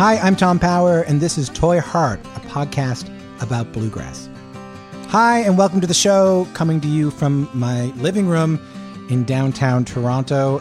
Hi, I'm Tom Power, and this is Toy Heart, a podcast about bluegrass. Hi, and welcome to the show, coming to you from my living room in downtown Toronto,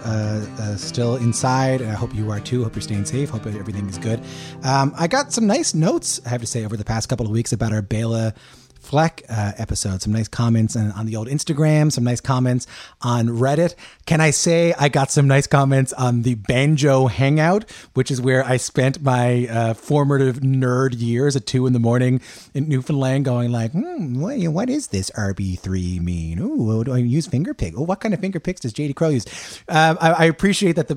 still inside, and I hope you are too. Hope you're staying safe. Hope everything is good. I got some nice notes, I have to say, over the past couple of weeks about our Béla Fleck episode. Some nice comments on the old Instagram, some nice comments on Reddit. Can I say I got some nice comments on the banjo hangout, which is where I spent my formative nerd years at 2 a.m. in Newfoundland going like, what is this RB3 mean? Ooh, do I use finger pick? Oh, what kind of finger picks does J.D. Crowe use? I appreciate that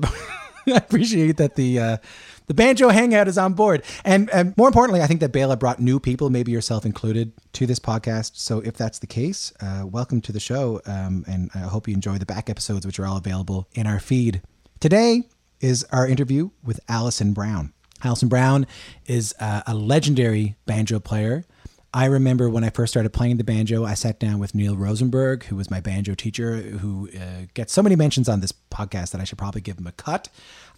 the... The banjo hangout is on board. And more importantly, I think that Béla brought new people, maybe yourself included, to this podcast. So if that's the case, welcome to the show. And I hope you enjoy the back episodes, which are all available in our feed. Today is our interview with Alison Brown. Alison Brown is a legendary banjo player. I remember when I first started playing the banjo, I sat down with Neil Rosenberg, who was my banjo teacher, who gets so many mentions on this podcast that I should probably give him a cut.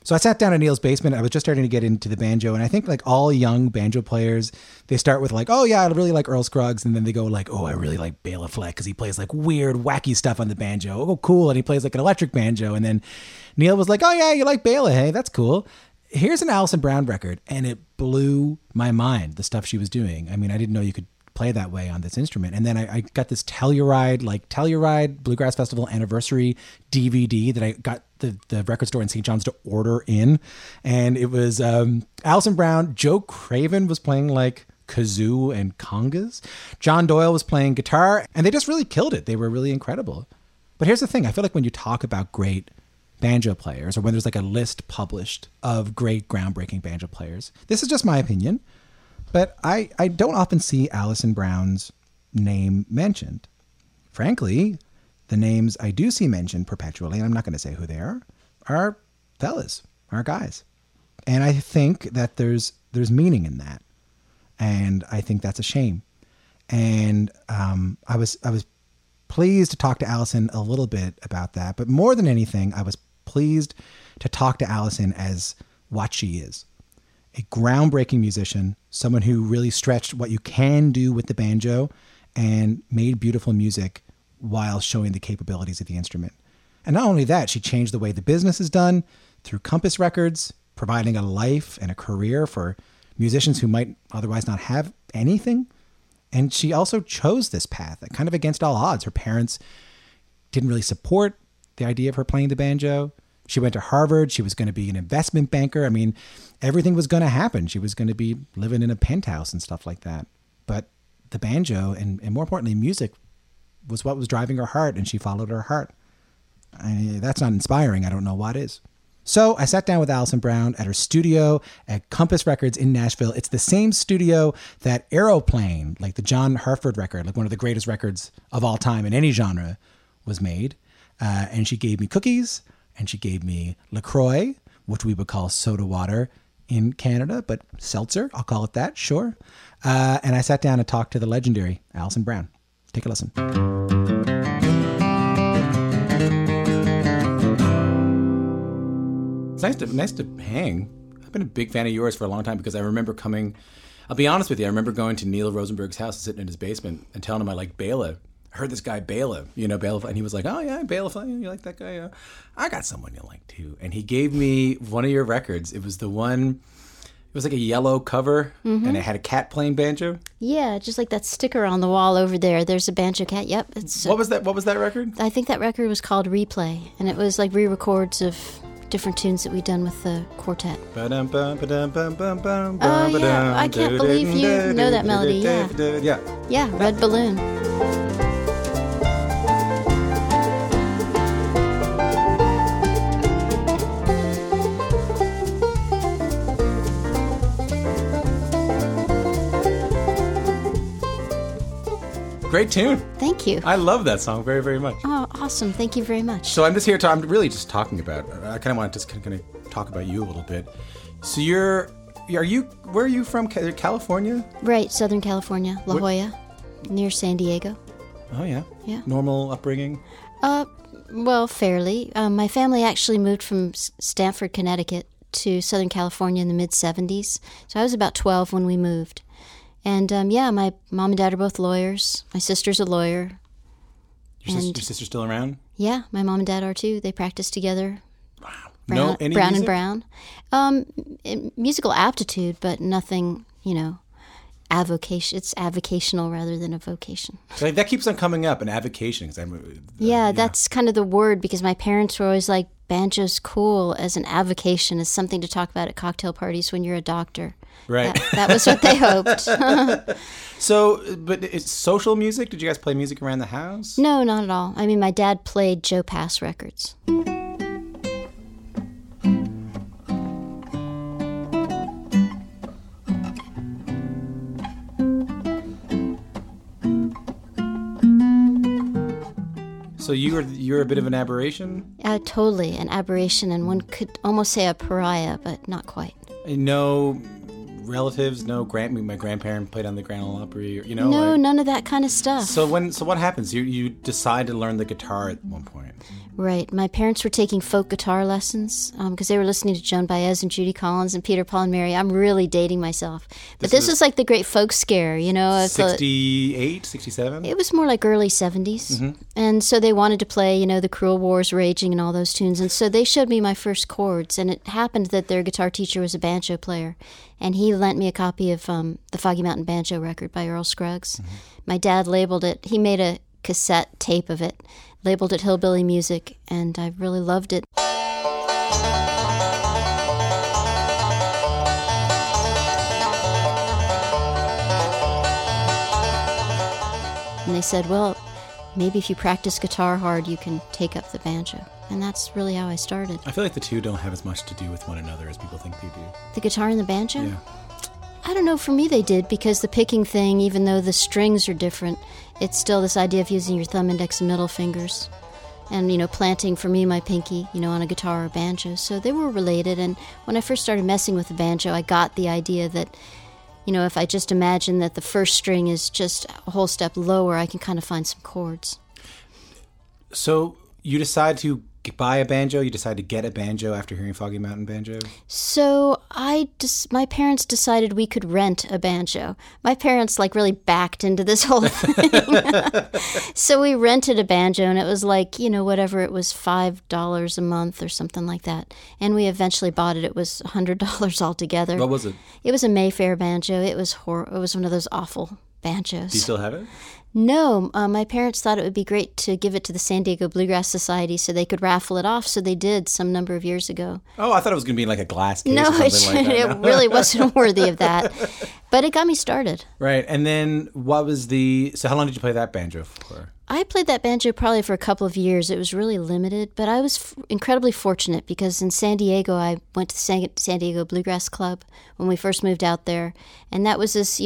So I sat down in Neil's basement. I was just starting to get into the banjo. And I think like all young banjo players, they start with like, oh yeah, I really like Earl Scruggs. And then they go like, oh, I really like Béla Fleck because he plays like weird, wacky stuff on the banjo. Oh, cool. And he plays like an electric banjo. And then Neil was like, oh yeah, you like Béla. Hey, that's cool. Here's an Alison Brown record, and it blew my mind, the stuff she was doing. I mean, I didn't know you could play that way on this instrument. And then I got this Telluride Bluegrass Festival anniversary DVD that I got the record store in St. John's to order in. And it was Alison Brown. Joe Craven was playing like kazoo and congas. John Doyle was playing guitar, and they just really killed it. They were really incredible. But here's the thing. I feel like when you talk about great banjo players, or when there's like a list published of great groundbreaking banjo players, this is just my opinion, but I don't often see Alison Brown's name mentioned. Frankly, the names I do see mentioned perpetually, and I'm not going to say who they are fellas, are guys. And I think that there's meaning in that. And I think that's a shame. And I was pleased to talk to Alison a little bit about that, but more than anything, I was pleased to talk to Alison as what she is, a groundbreaking musician, someone who really stretched what you can do with the banjo and made beautiful music while showing the capabilities of the instrument. And not only that, she changed the way the business is done through Compass Records, providing a life and a career for musicians who might otherwise not have anything. And she also chose this path, kind of against all odds. Her parents didn't really support the idea of her playing the banjo. She went to Harvard. She was going to be an investment banker. I mean, everything was going to happen. She was going to be living in a penthouse and stuff like that. But the banjo and more importantly, music was what was driving her heart, and she followed her heart. That's not inspiring. I don't know what is. So I sat down with Alison Brown at her studio at Compass Records in Nashville. It's the same studio that Aeroplane, like the John Hartford record, like one of the greatest records of all time in any genre, was made. And she gave me cookies, and she gave me LaCroix, which we would call soda water in Canada, but seltzer, I'll call it that, sure. And I sat down and talked to the legendary Alison Brown. Take a listen. It's nice to hang. I've been a big fan of yours for a long time because I remember coming, I'll be honest with you, I remember going to Neil Rosenberg's house, sitting in his basement and telling him I like Béla. I heard this guy Béla, Béla, and he was like, oh yeah, Béla, you like that guy? Yeah. I got someone you like too. And he gave me one of your records. It was the one, it was like a yellow cover, and it had a cat playing banjo. Yeah, just like that sticker on the wall over there. There's a banjo cat, yep. What was that record? I think that record was called Replay, and it was like re-records of different tunes that we've done with the quartet. Oh, yeah. I can't believe you know that melody. Yeah. Yeah, Red Balloon. Great tune. Thank you. I love that song very, very much. Oh, awesome. Thank you very much. So I'm just here, I'm really just talking about, I kind of want to just kind of talk about you a little bit. So where are you from? California? Right, Southern California, La Jolla, near San Diego. Oh, yeah. Yeah. Normal upbringing? Well, fairly. My family actually moved from Stamford, Connecticut to Southern California in the mid-70s. So I was about 12 when we moved. And, yeah, my mom and dad are both lawyers. My sister's a lawyer. Your sister's still around? Yeah, my mom and dad are, too. They practice together. Wow. Brown and Brown. Musical aptitude, but nothing, you know, avocation. It's avocational rather than a vocation. So that keeps on coming up, an avocation. That's kind of the word, because my parents were always like, banjo's cool as an avocation, as something to talk about at cocktail parties when you're a doctor. Right. That was what they hoped. But it's social music? Did you guys play music around the house? No, not at all. I mean, my dad played Joe Pass records. So you're a bit of an aberration? Totally, an aberration, and one could almost say a pariah, but not quite. No relatives, my grandparent played on the Grand Ole Opry, No, none of that kind of stuff. So what happens? You decide to learn the guitar at one point. Right. My parents were taking folk guitar lessons because they were listening to Joan Baez and Judy Collins and Peter, Paul, and Mary. I'm really dating myself. But this was like the great folk scare, 68, 67? It was more like early 70s. Mm-hmm. And so they wanted to play, The Cruel War's Raging and all those tunes. And so they showed me my first chords. And it happened that their guitar teacher was a banjo player. And he lent me a copy of the Foggy Mountain Banjo record by Earl Scruggs. Mm-hmm. My dad labeled it. He made a cassette tape of it. Labeled it Hillbilly Music, and I really loved it. And they said, well, maybe if you practice guitar hard, you can take up the banjo. And that's really how I started. I feel like the two don't have as much to do with one another as people think they do. The guitar and the banjo? Yeah. I don't know. For me, they did, because the picking thing, even though the strings are different, it's still this idea of using your thumb, index, and middle fingers. And, planting, for me, my pinky, on a guitar or banjo. So they were related. And when I first started messing with the banjo, I got the idea that, if I just imagine that the first string is just a whole step lower, I can kind of find some chords. So you decide to buy a banjo? You decide to get a banjo after hearing Foggy Mountain Banjo? So my parents decided we could rent a banjo. My parents really backed into this whole thing. So we rented a banjo, and it was whatever, it was $5 a month or something like that. And we eventually bought it. It was $100 altogether. What was it? It was a Mayfair banjo. It was horrible. It was one of those awful banjos. Do you still have it? No, my parents thought it would be great to give it to the San Diego Bluegrass Society so they could raffle it off, so they did some number of years ago. Oh, I thought it was going to be like a glass case or something like that. No, it really wasn't worthy of that, but it got me started. Right, and then so how long did you play that banjo for? I played that banjo probably for a couple of years. It was really limited, but I was incredibly fortunate because in San Diego, I went to the San Diego Bluegrass Club when we first moved out there, and that was this,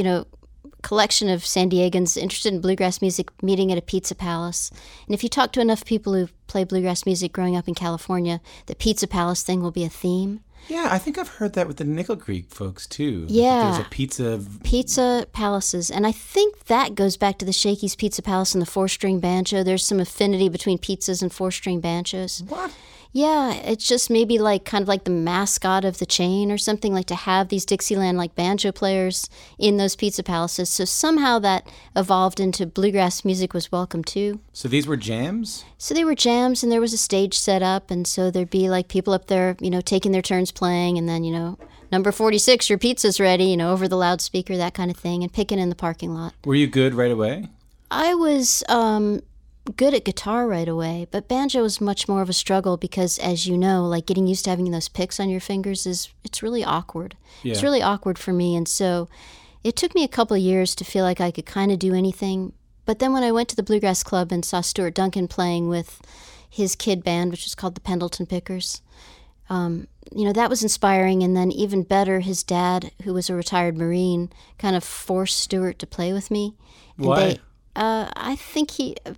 collection of San Diegans interested in bluegrass music meeting at a pizza palace. And if you talk to enough people who play bluegrass music growing up in California, the pizza palace thing will be a theme. Yeah, I think I've heard that with the Nickel Creek folks, too. Yeah. There's a Pizza palaces. And I think that goes back to the Shakey's Pizza Palace and the four-string banjo. There's some affinity between pizzas and four-string banjos. What? Yeah, it's just maybe kind of like the mascot of the chain or something, to have these Dixieland banjo players in those pizza palaces. So somehow that evolved into bluegrass music was welcome too. So these were jams? So they were jams, and there was a stage set up, and so there'd be people up there, taking their turns playing, and then, number 46, your pizza's ready, over the loudspeaker, that kind of thing, and picking in the parking lot. Were you good right away? I was good at guitar right away, but banjo was much more of a struggle because, as you know, getting used to having those picks on your fingers it's really awkward. Yeah. It's really awkward for me, and so it took me a couple of years to feel like I could kind of do anything. But then when I went to the Bluegrass Club and saw Stuart Duncan playing with his kid band, which was called the Pendleton Pickers, that was inspiring. And then even better, his dad, who was a retired Marine, kind of forced Stuart to play with me. And why? I think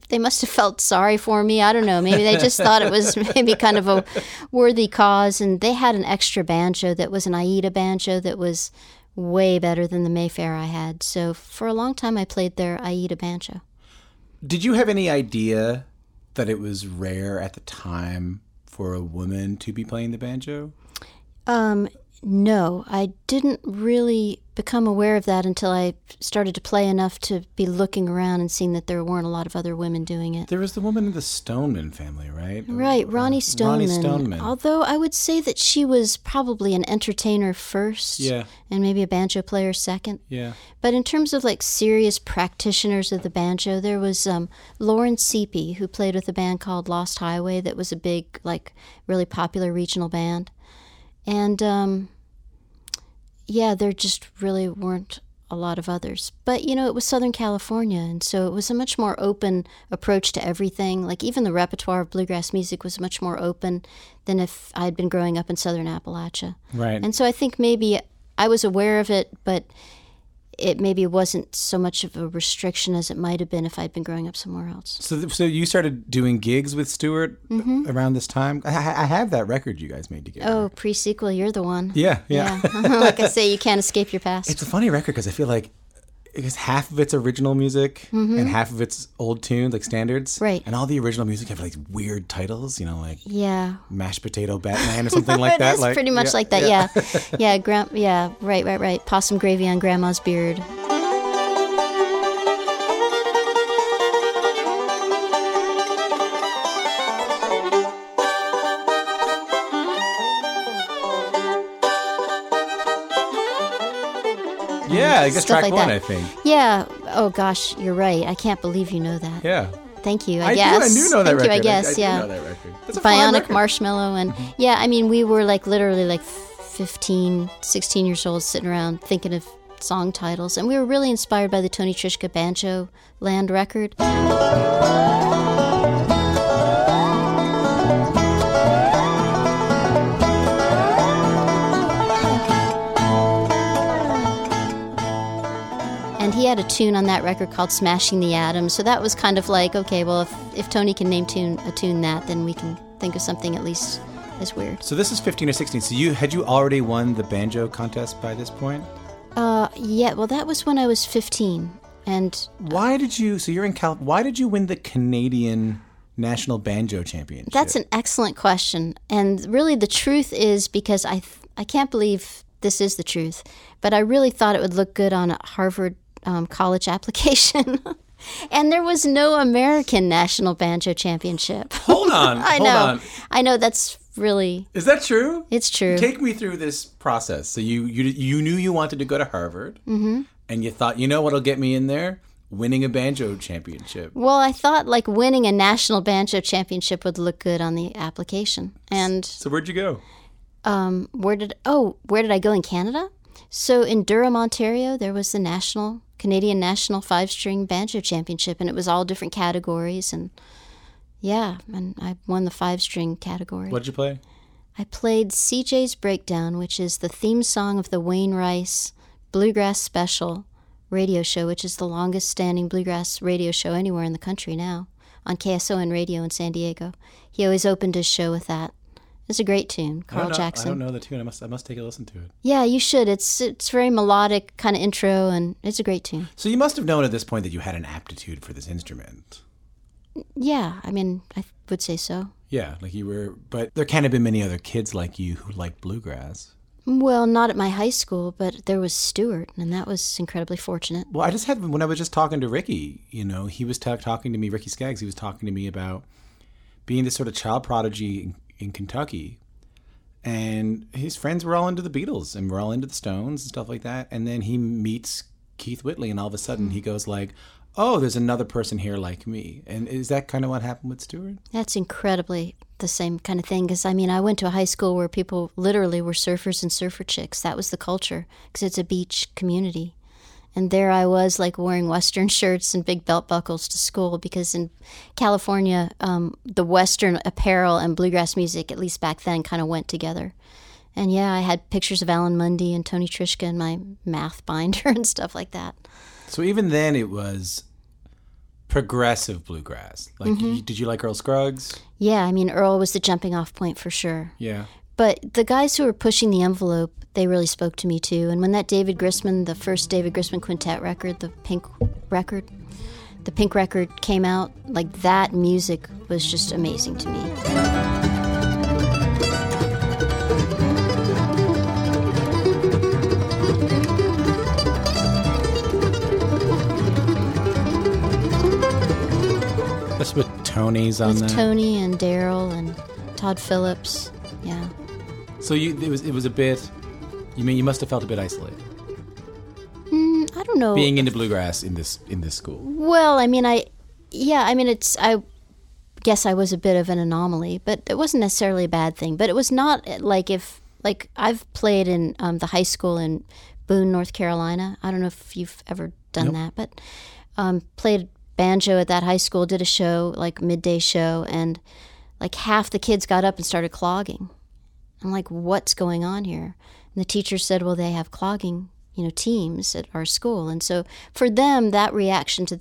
they must have felt sorry for me. I don't know. Maybe they just thought it was maybe kind of a worthy cause. And they had an extra banjo that was an Aida banjo that was way better than the Mayfair I had. So for a long time, I played their Aida banjo. Did you have any idea that it was rare at the time for a woman to be playing the banjo? No, I didn't really become aware of that until I started to play enough to be looking around and seeing that there weren't a lot of other women doing it. There was the woman in the Stoneman family, right? Right, Ronnie Stoneman. Although I would say that she was probably an entertainer first, and maybe a banjo player second. Yeah. But in terms of like serious practitioners of the banjo, there was Lauren Sceppe, who played with a band called Lost Highway that was a big, like, really popular regional band. And, there just really weren't a lot of others. But, you know, it was Southern California, and so it was a much more open approach to everything. Like, even the repertoire of bluegrass music was much more open than if I'd been growing up in Southern Appalachia. Right. And so I think maybe I was aware of it, but it maybe wasn't so much of a restriction as it might have been if I'd been growing up somewhere else. So you started doing gigs with Stuart around this time? I have that record you guys made together. Oh, pre-sequel, you're the one. Yeah. Like I say, you can't escape your past. It's a funny record because I feel like because half of it's original music and half of it's old tunes, like standards. Right. And all the original music have like weird titles, you know, like Mashed Potato Batman or something like that. It's like, pretty much like that, yeah. Right. Possum Gravy on Grandma's Beard. Yeah, I guess track like one, that. I think. Yeah. Oh, gosh, you're right. I can't believe you know that. Yeah. Thank you, I guess. I do know that record. I know that record. That's a Bionic record. Marshmallow. And yeah, I mean, we were like literally like 15, 16-years old sitting around thinking of song titles. And we were really inspired by the Tony Trishka Banjo Land record. He had a tune on that record called Smashing the Atom, so that was kind of like, okay, well, if Tony can name a tune that, then we can think of something at least as weird. So this is 15 or 16, so had you already won the banjo contest by this point? Well, that was when I was 15, and... why did you win the Canadian National Banjo Championship? That's an excellent question, and really the truth is, because I can't believe this is the truth, but I really thought it would look good on a Harvard college application. And there was no American National Banjo Championship. Hold on. I know, that's really... Is that true? It's true. Take me through this process. So you knew you wanted to go to Harvard, and you thought, you know what'll get me in there? Winning a banjo championship. Well, I thought like winning a National Banjo Championship would look good on the application. And so where'd you go? Where did I go in Canada? So in Durham, Ontario, there was the Canadian National Five-String Banjo Championship, and it was all different categories, and I won the five-string category. What did you play? I played CJ's Breakdown, which is the theme song of the Wayne Rice Bluegrass Special radio show, which is the longest-standing bluegrass radio show anywhere in the country now, on KSON Radio in San Diego. He always opened his show with that. It's a great tune, Carl Jackson. I don't know the tune. I must take a listen to it. Yeah, you should. It's very melodic kind of intro, and it's a great tune. So you must have known at this point that you had an aptitude for this instrument. Yeah, I mean, I would say so. Yeah, like you were, but there can't have been many other kids like you who liked bluegrass. Well, not at my high school, but there was Stuart, and that was incredibly fortunate. Well, when I was just talking to Ricky, you know, he was talking to me, Ricky Skaggs, he was talking to me about being this sort of child prodigy in Kentucky, and his friends were all into the Beatles and were all into the Stones and stuff like that, and then he meets Keith Whitley, and all of a sudden he goes like, oh, there's another person here like me. And is that kind of what happened with Stuart? That's incredibly the same kind of thing, because I mean, I went to a high school where people literally were surfers and surfer chicks. That was the culture, because it's a beach community. And there I was, like, wearing Western shirts and big belt buckles to school, because in California, the Western apparel and bluegrass music, at least back then, kind of went together. And, yeah, I had pictures of Alan Mundy and Tony Trishka in my math binder and stuff like that. So even then it was progressive bluegrass. Like, did you like Earl Scruggs? Yeah, I mean, Earl was the jumping-off point for sure. Yeah. But the guys who were pushing the envelope, they really spoke to me too. And when that the first David Grisman quintet record, the Pink record came out, like that music was just amazing to me. this with Tony's on that? With Tony and Daryl and Todd Phillips, yeah. So it was a bit, you mean you must have felt a bit isolated? I don't know. Being into bluegrass in this school. Well, I mean, I guess I was a bit of an anomaly, but it wasn't necessarily a bad thing. But it was not like I've played in the high school in Boone, North Carolina. I don't know if you've ever done that, but played banjo at that high school, did a show, like midday show, and like half the kids got up and started clogging. I'm like, what's going on here? And the teacher said, well, they have clogging, you know, teams at our school. And so for them, that reaction to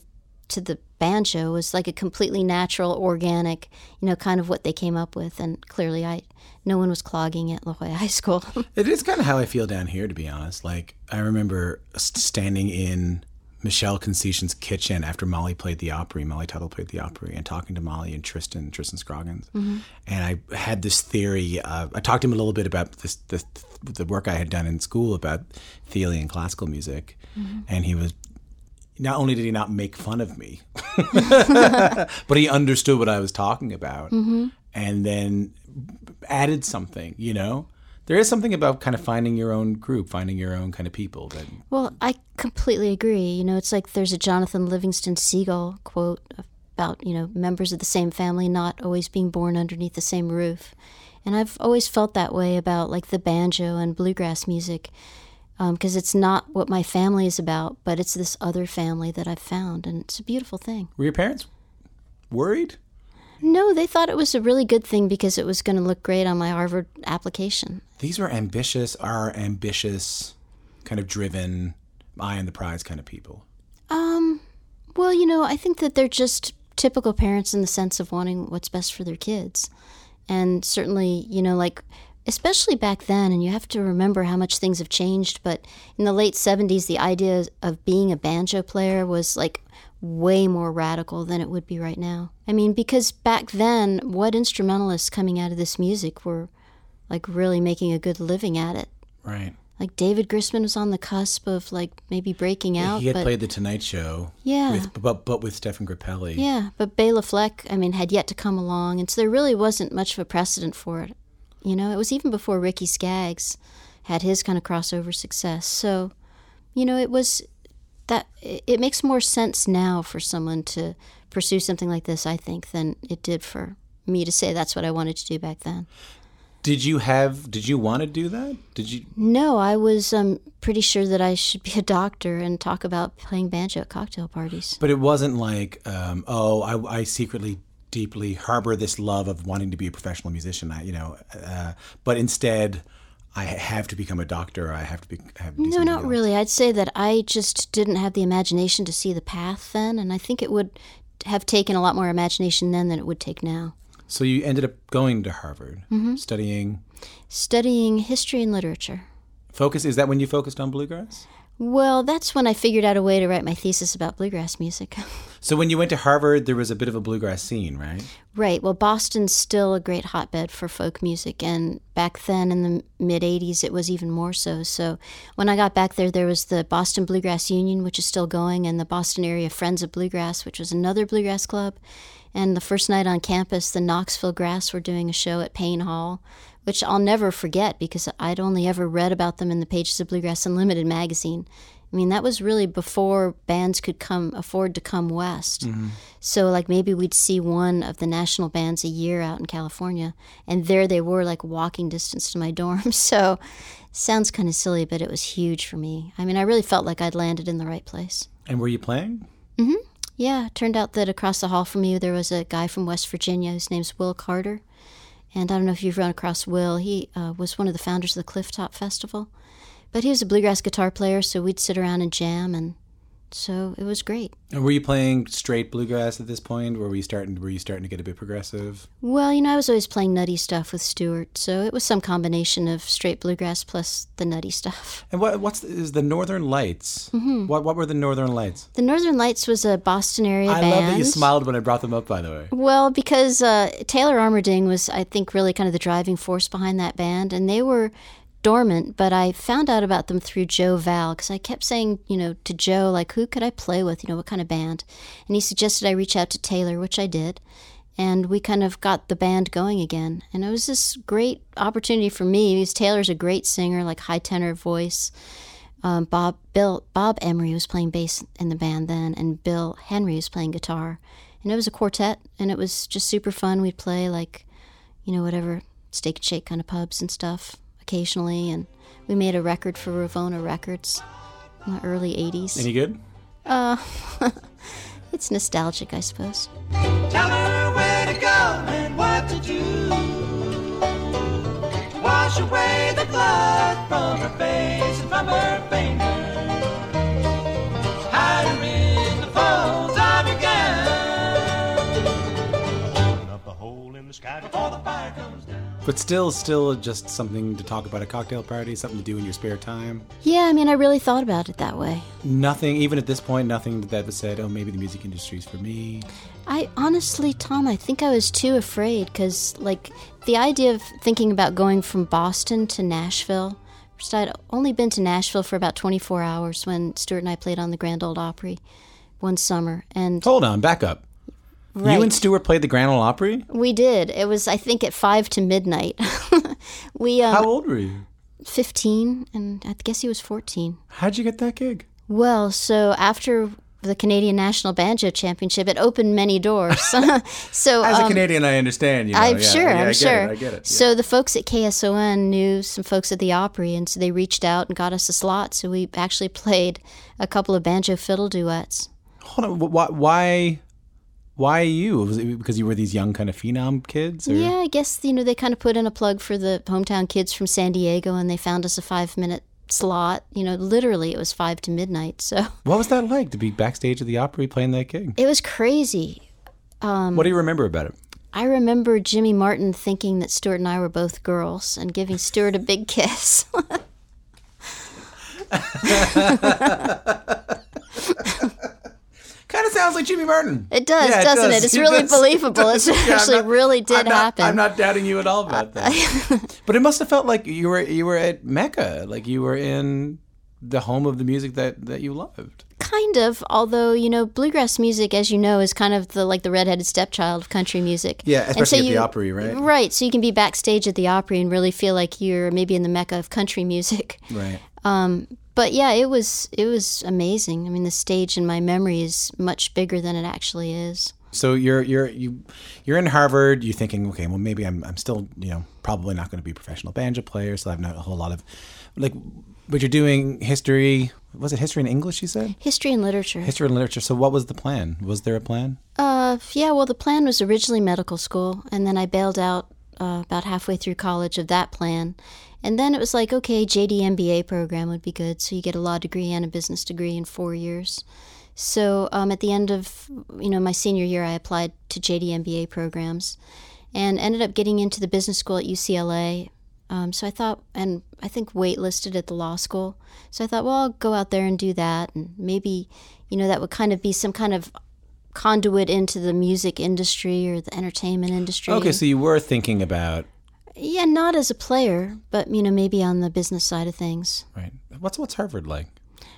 the banjo was like a completely natural, organic, you know, kind of what they came up with. And clearly no one was clogging at La Jolla High School. It is kind of how I feel down here, to be honest. Like, I remember standing in Michelle Concession's kitchen after Molly Tuttle played the Opry, and talking to Molly and Tristan Scroggins. Mm-hmm. And I had this theory. I talked to him a little bit about the work I had done in school about theory and classical music. Mm-hmm. And he was, not only did he not make fun of me, but he understood what I was talking about, mm-hmm. and then added something, you know? There is something about kind of finding your own group, finding your own kind of people. That... Well, I completely agree. You know, it's like there's a Jonathan Livingston Seagull quote about, you know, members of the same family not always being born underneath the same roof. And I've always felt that way about like the banjo and bluegrass music, because it's not what my family is about, but it's this other family that I've found. And it's a beautiful thing. Were your parents worried? No, they thought it was a really good thing because it was going to look great on my Harvard application. These were ambitious, kind of driven, eye on the prize kind of people. Well, you know, I think that they're just typical parents in the sense of wanting what's best for their kids. And certainly, you know, like, especially back then, and you have to remember how much things have changed, but in the late 70s, the idea of being a banjo player was like way more radical than it would be right now. I mean, because back then, what instrumentalists coming out of this music were like really making a good living at it. Right. Like David Grisman was on the cusp of like maybe breaking out. He had played The Tonight Show. Yeah. But with Stephen Grappelli. Yeah, but Béla Fleck, I mean, had yet to come along, and so there really wasn't much of a precedent for it. You know, it was even before Ricky Skaggs had his kind of crossover success. So, you know, it was... That it makes more sense now for someone to pursue something like this, I think, than it did for me to say that's what I wanted to do back then. Did you want to do that? No, I was pretty sure that I should be a doctor and talk about playing banjo at cocktail parties. But it wasn't like, I secretly, deeply harbor this love of wanting to be a professional musician, but instead... I have to become a doctor. No, not really. I'd say that I just didn't have the imagination to see the path then, and I think it would have taken a lot more imagination then than it would take now. So you ended up going to Harvard, mm-hmm. Studying history and literature. Is that when you focused on bluegrass? Well, that's when I figured out a way to write my thesis about bluegrass music. So when you went to Harvard, there was a bit of a bluegrass scene, right? Right. Well, Boston's still a great hotbed for folk music, and back then in the mid-'80s, it was even more so. So when I got back there, there was the Boston Bluegrass Union, which is still going, and the Boston Area Friends of Bluegrass, which was another bluegrass club. And the first night on campus, the Knoxville Grass were doing a show at Payne Hall, which I'll never forget because I'd only ever read about them in the pages of Bluegrass Unlimited magazine. I mean, that was really before bands could afford to come west. Mm-hmm. So, like, maybe we'd see one of the national bands a year out in California, and there they were, like, walking distance to my dorm. So, sounds kind of silly, but it was huge for me. I mean, I really felt like I'd landed in the right place. And were you playing? Mm-hmm. Yeah, it turned out that across the hall from you, there was a guy from West Virginia whose name's Will Carter. And I don't know if you've run across Will. He was one of the founders of the Clifftop Festival. But he was a bluegrass guitar player, so we'd sit around and jam, and so it was great. And were you playing straight bluegrass at this point, or were you starting to get a bit progressive? Well, you know, I was always playing nutty stuff with Stuart, so it was some combination of straight bluegrass plus the nutty stuff. And is the Northern Lights? Mm-hmm. What were the Northern Lights? The Northern Lights was a Boston area band. I love that you smiled when I brought them up, by the way. Well, because Taylor Armerding was, I think, really kind of the driving force behind that band, and they were dormant, but I found out about them through Joe Val, because I kept saying, you know, to Joe, like, who could I play with, you know, what kind of band? And he suggested I reach out to Taylor, which I did, and we kind of got the band going again. And it was this great opportunity for me, because Taylor's a great singer, like high tenor voice. Bob Emery was playing bass in the band then, and Bill Henry was playing guitar. And it was a quartet, and it was just super fun. We'd play, like, you know, whatever, Steak and Shake kind of pubs and stuff occasionally. And we made a record for Ravona Records in the early 80s. Any good? It's nostalgic, I suppose. Tell her where to go and what to do. Wash away the blood from her face and from her fingers. Hide her in the folds of your gown. Open up a hole in the sky before the fire comes down. But still just something to talk about at cocktail parties, something to do in your spare time. Yeah, I mean, I really thought about it that way. Nothing, even at this point, nothing that was said, oh, maybe the music industry's for me. I honestly, Tom, I think I was too afraid, because, like, the idea of thinking about going from Boston to Nashville, first, I'd only been to Nashville for about 24 hours when Stuart and I played on the Grand Ole Opry one summer. And hold on, back up. Right. You and Stuart played the Grand Ole Opry? We did. It was, I think, at 5 to midnight. We. How old were you? 15, and I guess he was 14. How'd you get that gig? Well, so after the Canadian National Banjo Championship, it opened many doors. So as a Canadian, I understand. You know, I'm sure. I get it. Yeah. So the folks at KSON knew some folks at the Opry, and so they reached out and got us a slot. So we actually played a couple of banjo fiddle duets. Hold on. Why? Why you? Was it because you were these young kind of phenom kids? Or? Yeah, I guess, you know, they kind of put in a plug for the hometown kids from San Diego, and they found us a 5-minute slot. You know, literally it was 5 to midnight. So what was that like to be backstage at the Opry playing that gig? It was crazy. What do you remember about it? I remember Jimmy Martin thinking that Stuart and I were both girls and giving Stuart a big kiss. Kind of sounds like Jimmy Martin. It does, yeah, doesn't it? Does. It's really believable. It actually really did happen. I'm not doubting you at all about that. But it must have felt like you were at Mecca, like you were in the home of the music that you loved. Kind of, although, you know, bluegrass music, as you know, is kind of the redheaded stepchild of country music. Yeah, especially at the Opry, right? Right, so you can be backstage at the Opry and really feel like you're maybe in the Mecca of country music. Right. But yeah, it was amazing. I mean, the stage in my memory is much bigger than it actually is. So you're in Harvard. You're thinking, okay, well, maybe I'm still, you know, probably not going to be a professional banjo player. So I have not a whole lot of, like, but you're doing history. Was it history and English? You said history and literature. History and literature. So what was the plan? Was there a plan? Yeah. Well, the plan was originally medical school, and then I bailed out about halfway through college of that plan. And then it was like, okay, JD MBA program would be good. So you get a law degree and a business degree in 4 years. So at the end of, you know, my senior year, I applied to JD MBA programs and ended up getting into the business school at UCLA. So I thought, and I think waitlisted at the law school. So I thought, well, I'll go out there and do that. And maybe, you know, that would kind of be some kind of conduit into the music industry or the entertainment industry. Okay, so you were thinking about... Yeah, not as a player, but, you know, maybe on the business side of things. Right. What's Harvard like?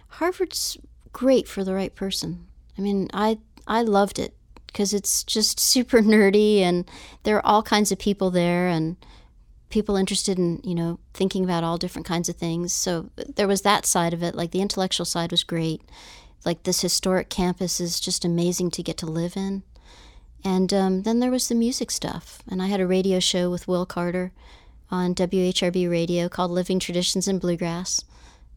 Harvard's great for the right person. I mean, I loved it because it's just super nerdy, and there are all kinds of people there and people interested in, you know, thinking about all different kinds of things. So there was that side of it. Like, the intellectual side was great. Like, this historic campus is just amazing to get to live in. And then there was the music stuff. And I had a radio show with Will Carter on WHRB radio called Living Traditions in Bluegrass.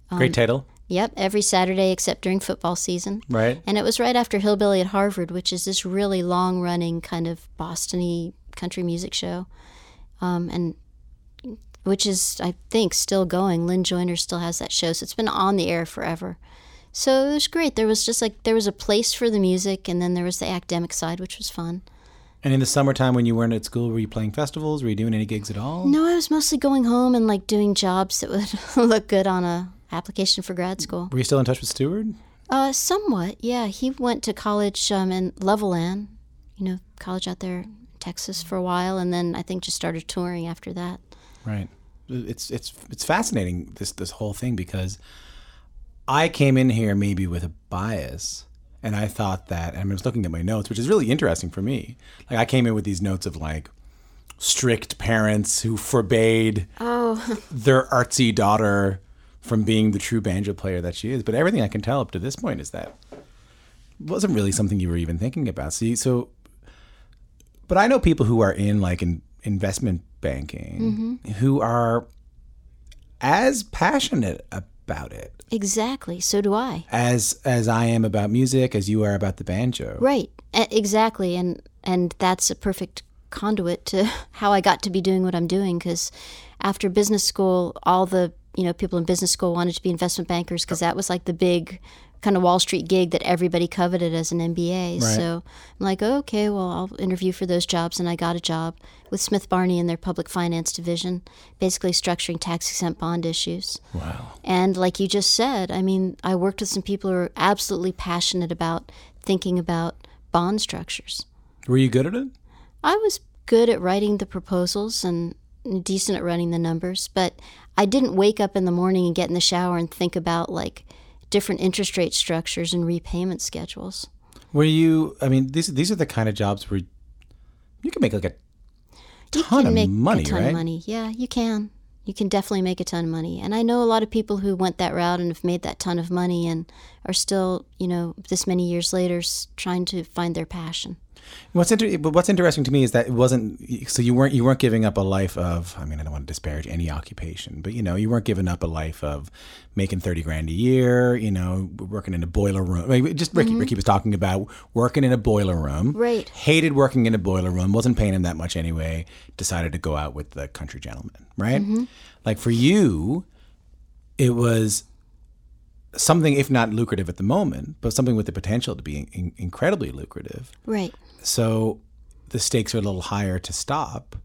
Great title. Yep, every Saturday except during football season. Right. And it was right after Hillbilly at Harvard, which is this really long-running kind of Boston-y country music show, and which is, I think, still going. Lynn Joyner still has that show, so it's been on the air forever. So it was great. There was just like, there was a place for the music, and then there was the academic side, which was fun. And in the summertime when you weren't at school, were you playing festivals? Were you doing any gigs at all? No, I was mostly going home and like doing jobs that would look good on a application for grad school. Were you still in touch with Stewart? Somewhat, yeah. He went to college in Levelland, you know, college out there in Texas for a while, and then I think just started touring after that. Right. it's fascinating, this whole thing, because I came in here maybe with a bias, and I thought that, and I was looking at my notes, which is really interesting for me. Like, I came in with these notes of, like, strict parents who forbade their artsy daughter from being the true banjo player that she is. But everything I can tell up to this point is that wasn't really something you were even thinking about. See, so, but I know people who are in, like, investment banking who are as passionate about it. Exactly. So do I. As I am about music, as you are about the banjo. Right. Exactly. And that's a perfect conduit to how I got to be doing what I'm doing, because after business school, all the people in business school wanted to be investment bankers, because that was like the big kind of Wall Street gig that everybody coveted as an MBA. Right. So I'm like, oh, okay, well, I'll interview for those jobs. And I got a job with Smith Barney in their public finance division, basically structuring tax-exempt bond issues. Wow. And like you just said, I mean, I worked with some people who are absolutely passionate about thinking about bond structures. Were you good at it? I was good at writing the proposals and decent at running the numbers, but I didn't wake up in the morning and get in the shower and think about, like, different interest rate structures and repayment schedules. Were you, I mean, these are the kind of jobs where you can make, like, a ton of money, right? Yeah, you can. You can definitely make a ton of money. And I know a lot of people who went that route and have made that ton of money and are still, this many years later trying to find their passion. What's interesting to me is that it wasn't, so you weren't giving up a life of, I mean, I don't want to disparage any occupation, but you weren't giving up a life of making $30,000 a year, working in a boiler room. I mean, just Ricky was talking about working in a boiler room. Right. Hated working in a boiler room, wasn't paying him that much anyway, decided to go out with the country gentleman, right? Mm-hmm. Like, for you, it was something, if not lucrative at the moment, but something with the potential to be incredibly lucrative. Right. So the stakes are a little higher to stop.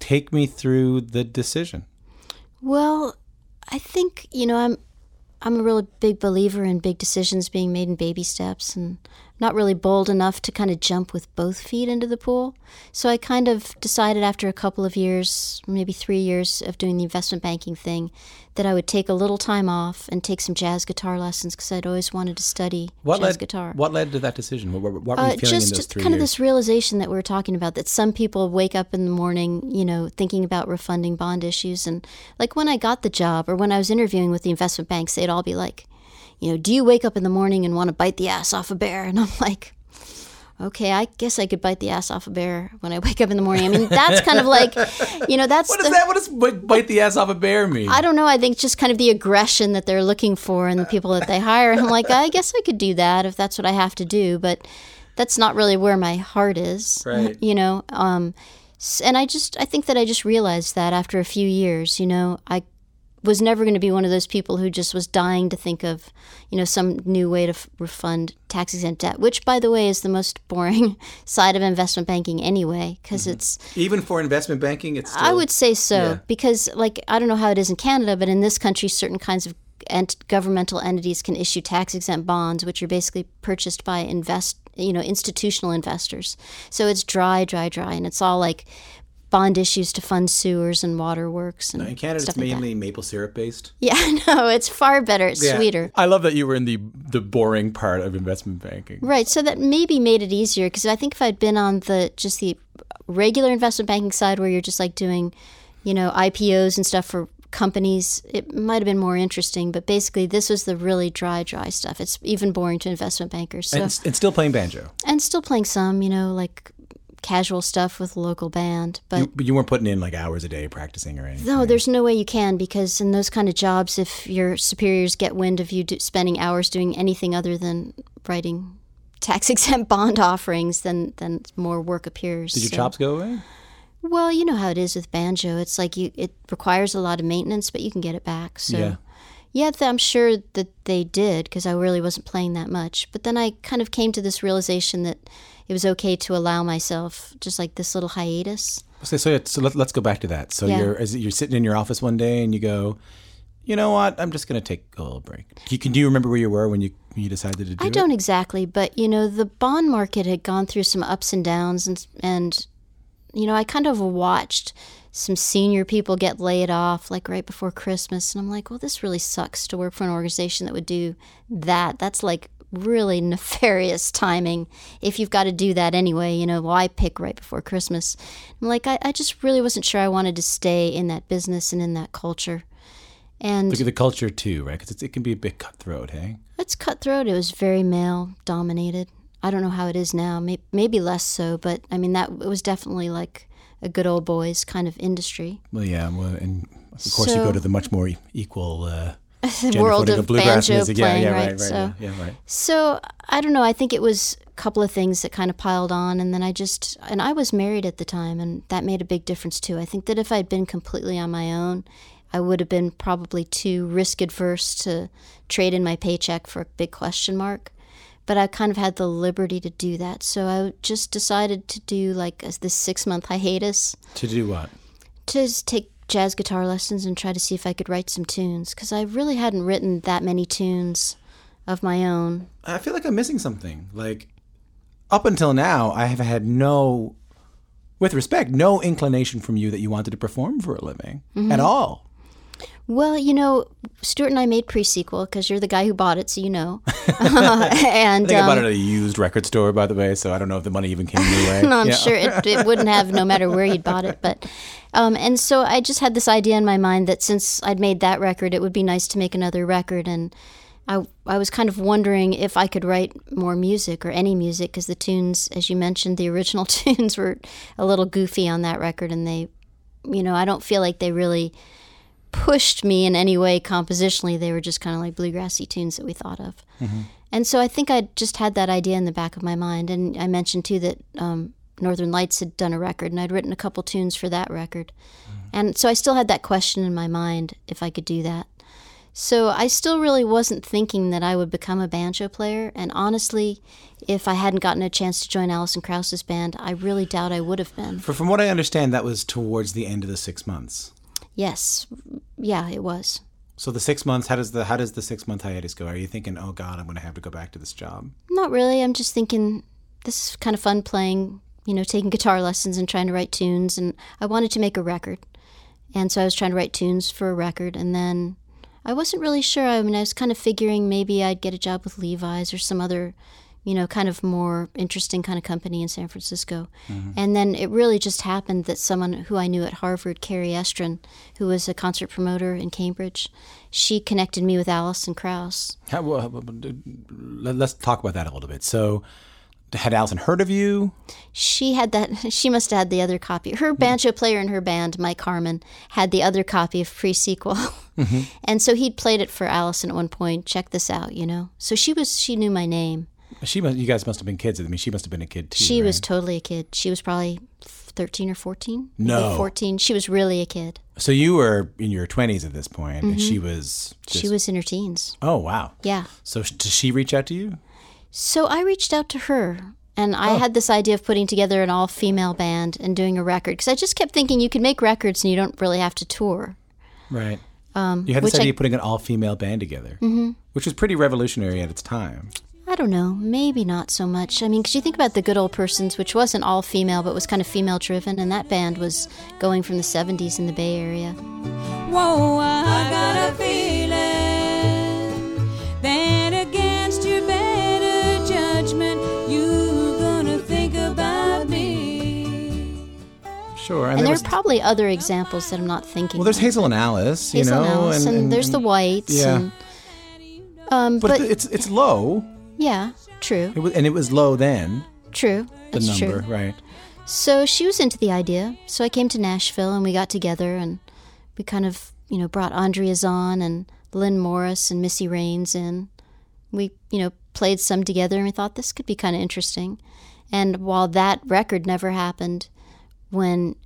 Take me through the decision. Well, I think, I'm a really big believer in big decisions being made in baby steps, and not really bold enough to kind of jump with both feet into the pool. So I kind of decided after a couple of years, maybe 3 years of doing the investment banking thing, that I would take a little time off and take some jazz guitar lessons, because I'd always wanted to study jazz guitar. What led to that decision? What were you feeling in those 3 years? Just kind of this realization that we were talking about, that some people wake up in the morning, thinking about refunding bond issues. And like when I got the job, or when I was interviewing with the investment banks, they'd all be like, do you wake up in the morning and want to bite the ass off a bear? And I'm like, okay, I guess I could bite the ass off a bear when I wake up in the morning. I mean, that's kind of like, that's... What does bite the ass off a bear mean? I don't know. I think just kind of the aggression that they're looking for in the people that they hire. And I'm like, I guess I could do that if that's what I have to do. But that's not really where my heart is, right? And I think that I just realized that after a few years, I was never going to be one of those people who just was dying to think of, some new way to refund tax-exempt debt, which, by the way, is the most boring side of investment banking anyway, because it's... Even for investment banking, it's still... I would say so, yeah. Because, like, I don't know how it is in Canada, but in this country, certain kinds of governmental entities can issue tax-exempt bonds, which are basically purchased by institutional investors. So it's dry, and it's all, like... bond issues to fund sewers and waterworks and stuff like that. In Canada, it's mainly maple syrup based. Yeah, no, it's far better. It's sweeter. I love that you were in the boring part of investment banking. Right, so that maybe made it easier, because I think if I'd been on the regular investment banking side, where you're just like doing, IPOs and stuff for companies, it might have been more interesting. But basically, this was the really dry stuff. It's even boring to investment bankers. So. And still playing banjo. And still playing some, like... casual stuff with a local band. But you weren't putting in like hours a day practicing or anything? No, there's no way you can, because in those kind of jobs, if your superiors get wind of you spending hours doing anything other than writing tax-exempt bond offerings, then more work appears. Did your chops go away? Well, you know how it is with banjo. It's like it requires a lot of maintenance, but you can get it back. So. Yeah. Yeah, I'm sure that they did, because I really wasn't playing that much. But then I kind of came to this realization that it was okay to allow myself just like this little hiatus. So let's go back to that. So you're sitting in your office one day and you go, you know what, I'm just going to take a little break. Do you remember where you were when you decided to do it? I don't exactly, but the bond market had gone through some ups and downs, and I kind of watched some senior people get laid off, like right before Christmas. And I'm like, well, this really sucks to work for an organization that would do that. That's like really nefarious timing. If you've got to do that anyway, you know, why pick right before Christmas? I'm like, I just really wasn't sure I wanted to stay in that business and in that culture. And look at the culture too, right? Because it can be a bit cutthroat, hey? It's cutthroat. It was very male-dominated. I don't know how it is now. Maybe less so, but I mean, that it was definitely like a good old boys kind of industry. Well, yeah, well, and of course you go to the much more equal world of bluegrass music. Banjo playing, right? So I don't know. I think it was a couple of things that kind of piled on, and then and I was married at the time, and that made a big difference too. I think that if I had been completely on my own, I would have been probably too risk-averse to trade in my paycheck for a big question mark. But I kind of had the liberty to do that. So I just decided to do like this 6-month hiatus. To do what? To just take jazz guitar lessons and try to see if I could write some tunes. Because I really hadn't written that many tunes of my own. I feel like I'm missing something. Like, up until now, I have had no, with respect, no inclination from you that you wanted to perform for a living at all. Well, you know, Stuart and I made Pre-Sequel because you're the guy who bought it, so you know. And I think I bought it at a used record store, by the way, so I don't know if the money even came your way. No, I'm sure it wouldn't have, no matter where you'd bought it. But and so I just had this idea in my mind that since I'd made that record, it would be nice to make another record. And I was kind of wondering if I could write more music or any music because the tunes, as you mentioned, the original tunes were a little goofy on that record. And they, you know, I don't feel like they really pushed me in any way compositionally. They were just kind of like bluegrassy tunes that we thought of. And so I think I just had that idea in the back of my mind. And I mentioned too that Northern Lights had done a record, and I'd written a couple tunes for that record. And so I still had that question in my mind if I could do that. So I still really wasn't thinking that I would become a banjo player. And honestly, if I hadn't gotten a chance to join Alison Krauss's band, I really doubt I would have been. From what I understand, that was towards the end of the 6 months. Yes. Yeah, it was. So the 6 months, how does the 6-month hiatus go? Are you thinking, oh God, I'm going to have to go back to this job? Not really. I'm just thinking this is kind of fun playing, you know, taking guitar lessons and trying to write tunes. And I wanted to make a record. And so I was trying to write tunes for a record. And then I wasn't really sure. I mean, I was kind of figuring maybe I'd get a job with Levi's or some other, you know, kind of more interesting kind of company in San Francisco. And then it really just happened that someone who I knew at Harvard, Carrie Estrin, who was a concert promoter in Cambridge, she connected me with Alison Krauss. Let's talk about that a little bit. So had Alison heard of you? She had that. She must have had the other copy. Her banjo player in her band, Mike Harmon, had the other copy of Pre-Sequel. And so he'd played it for Alison at one point. Check this out, you know. So she knew my name. You guys must have been kids. I mean, she must have been a kid too. She was totally a kid. She was probably 13 or 14. No, 14. She was really a kid. So you were in your 20s at this point, and she was. She was in her teens. Oh wow! Yeah. So did she reach out to you? So I reached out to her, and I had this idea of putting together an all-female band and doing a record because I just kept thinking you could make records and you don't really have to tour. Right. You had this idea of putting an all-female band together, which was pretty revolutionary at its time. I don't know, maybe not so much. I mean, because you think about the Good Old Persons, which wasn't all female, but was kind of female-driven, and that band was going from the 70s in the Bay Area. Whoa, I got a feeling that against your better judgment, you're gonna think about me. Sure. And there are probably other examples that I'm not thinking of. Well, there's Hazel and Alice, you know. Hazel and Alice, and there's the Whites. Yeah. And, but it's low. Yeah, true. It was low then. True. That's the number, true. Right. So she was into the idea. So I came to Nashville and we got together and we kind of, you know, brought Andrea Zahn and Lynn Morris and Missy Raines in. We, you know, played some together and we thought this could be kind of interesting. And while that record never happened, when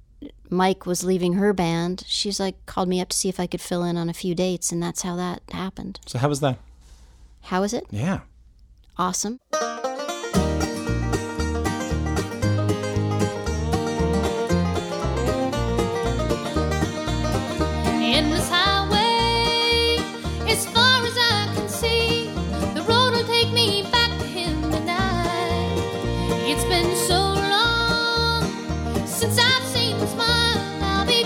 Mike was leaving her band, she's like called me up to see if I could fill in on a few dates, and that's how that happened. So how was that? How was it? Yeah. Awesome. Endless highway, as far as I can see, the road will take me back to him and I. It's been so long since I've seen him smile, I'll be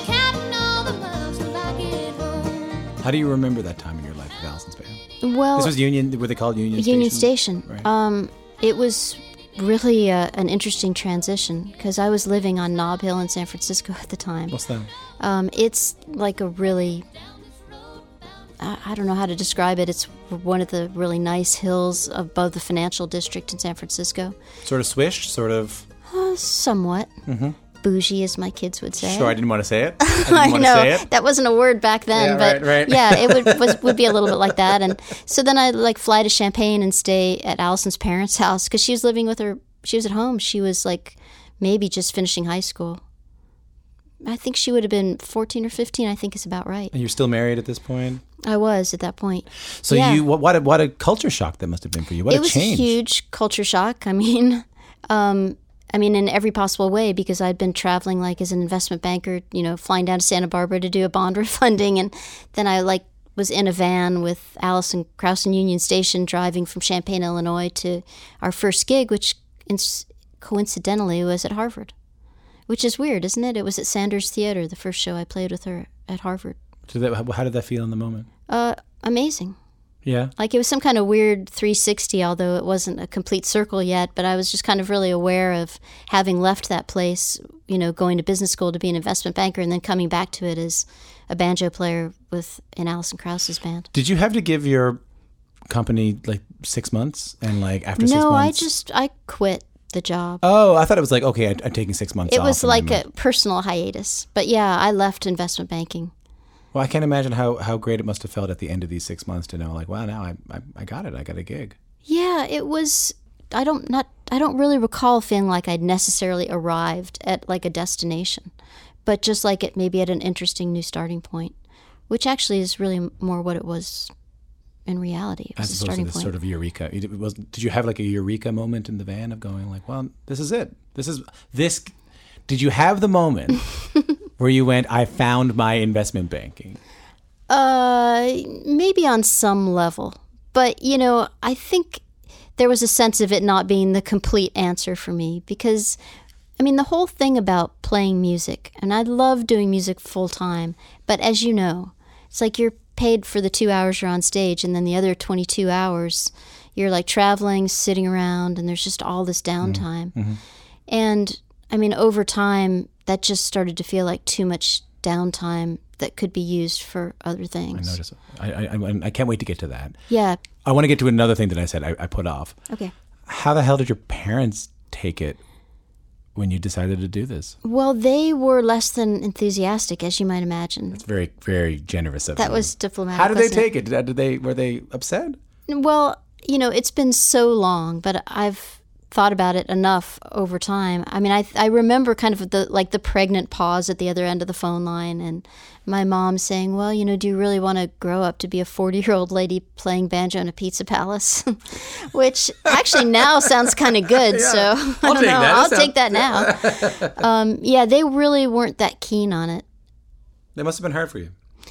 How do you remember that time in your life with Allison's band? Well, this was Union. Were they called Union Station? Union Station. Right. It was really an interesting transition because I was living on Nob Hill in San Francisco at the time. What's that? It's like a really, I don't know how to describe it. It's one of the really nice hills above the financial district in San Francisco. Sort of swish, sort of. Somewhat. Mm-hmm. Bougie, as my kids would say. Sure, I didn't want to say it. I know. That wasn't a word back then, but yeah, it would be a little bit like that. And so then I fly to Champaign and stay at Allison's parents' house because she was living with her. She was at home. She was maybe just finishing high school. I think she would have been 14 or 15. I think is about right. And you're still married at this point? I was at that point. So yeah. What a culture shock that must have been for you. What it a was change. A huge culture shock. I mean, in every possible way, because I'd been traveling as an investment banker, flying down to Santa Barbara to do a bond refunding. And then I was in a van with Allison Krauss in Union Station driving from Champaign, Illinois to our first gig, which coincidentally was at Harvard, which is weird, isn't it? It was at Sanders Theater, the first show I played with her at Harvard. So how did that feel in the moment? Amazing. Yeah. It was some kind of weird 360, although it wasn't a complete circle yet, but I was just kind of really aware of having left that place, going to business school to be an investment banker and then coming back to it as a banjo player in Alison Krauss's band. Did you have to give your company 6 months and after 6 months? No, I quit the job. Oh, I thought it was okay, I'm taking 6 months off. It was a personal hiatus, but yeah, I left investment banking. Well, I can't imagine how great it must have felt at the end of these 6 months to know, wow, now I got it. I got a gig. Yeah, it was. I don't really recall feeling I'd necessarily arrived at a destination, but just it maybe at an interesting new starting point, which actually is really more what it was in reality. It was as opposed to this sort of eureka. Did you have a eureka moment in the van of going well, this is it. This is this. Did you have the moment? Where you went, I found my investment banking. Maybe on some level. But, I think there was a sense of it not being the complete answer for me because, the whole thing about playing music, and I love doing music full time, but as you know, it's you're paid for the 2 hours you're on stage and then the other 22 hours you're traveling, sitting around, and there's just all this downtime. Mm-hmm. And, over time, that just started to feel like too much downtime that could be used for other things. I noticed. I can't wait to get to that. Yeah. I want to get to another thing that I said I put off. Okay. How the hell did your parents take it when you decided to do this? Well, they were less than enthusiastic, as you might imagine. That's very, very generous of them. That was diplomatic. How did they take it? Were they upset? Well, it's been so long, but I've thought about it enough over time. I remember kind of the pregnant pause at the other end of the phone line and my mom saying, well, do you really want to grow up to be a 40-year-old lady playing banjo in a pizza palace? Which actually now sounds kind of good. Yeah. So I'll take that now. Yeah, they really weren't that keen on it. That must have been hard for you.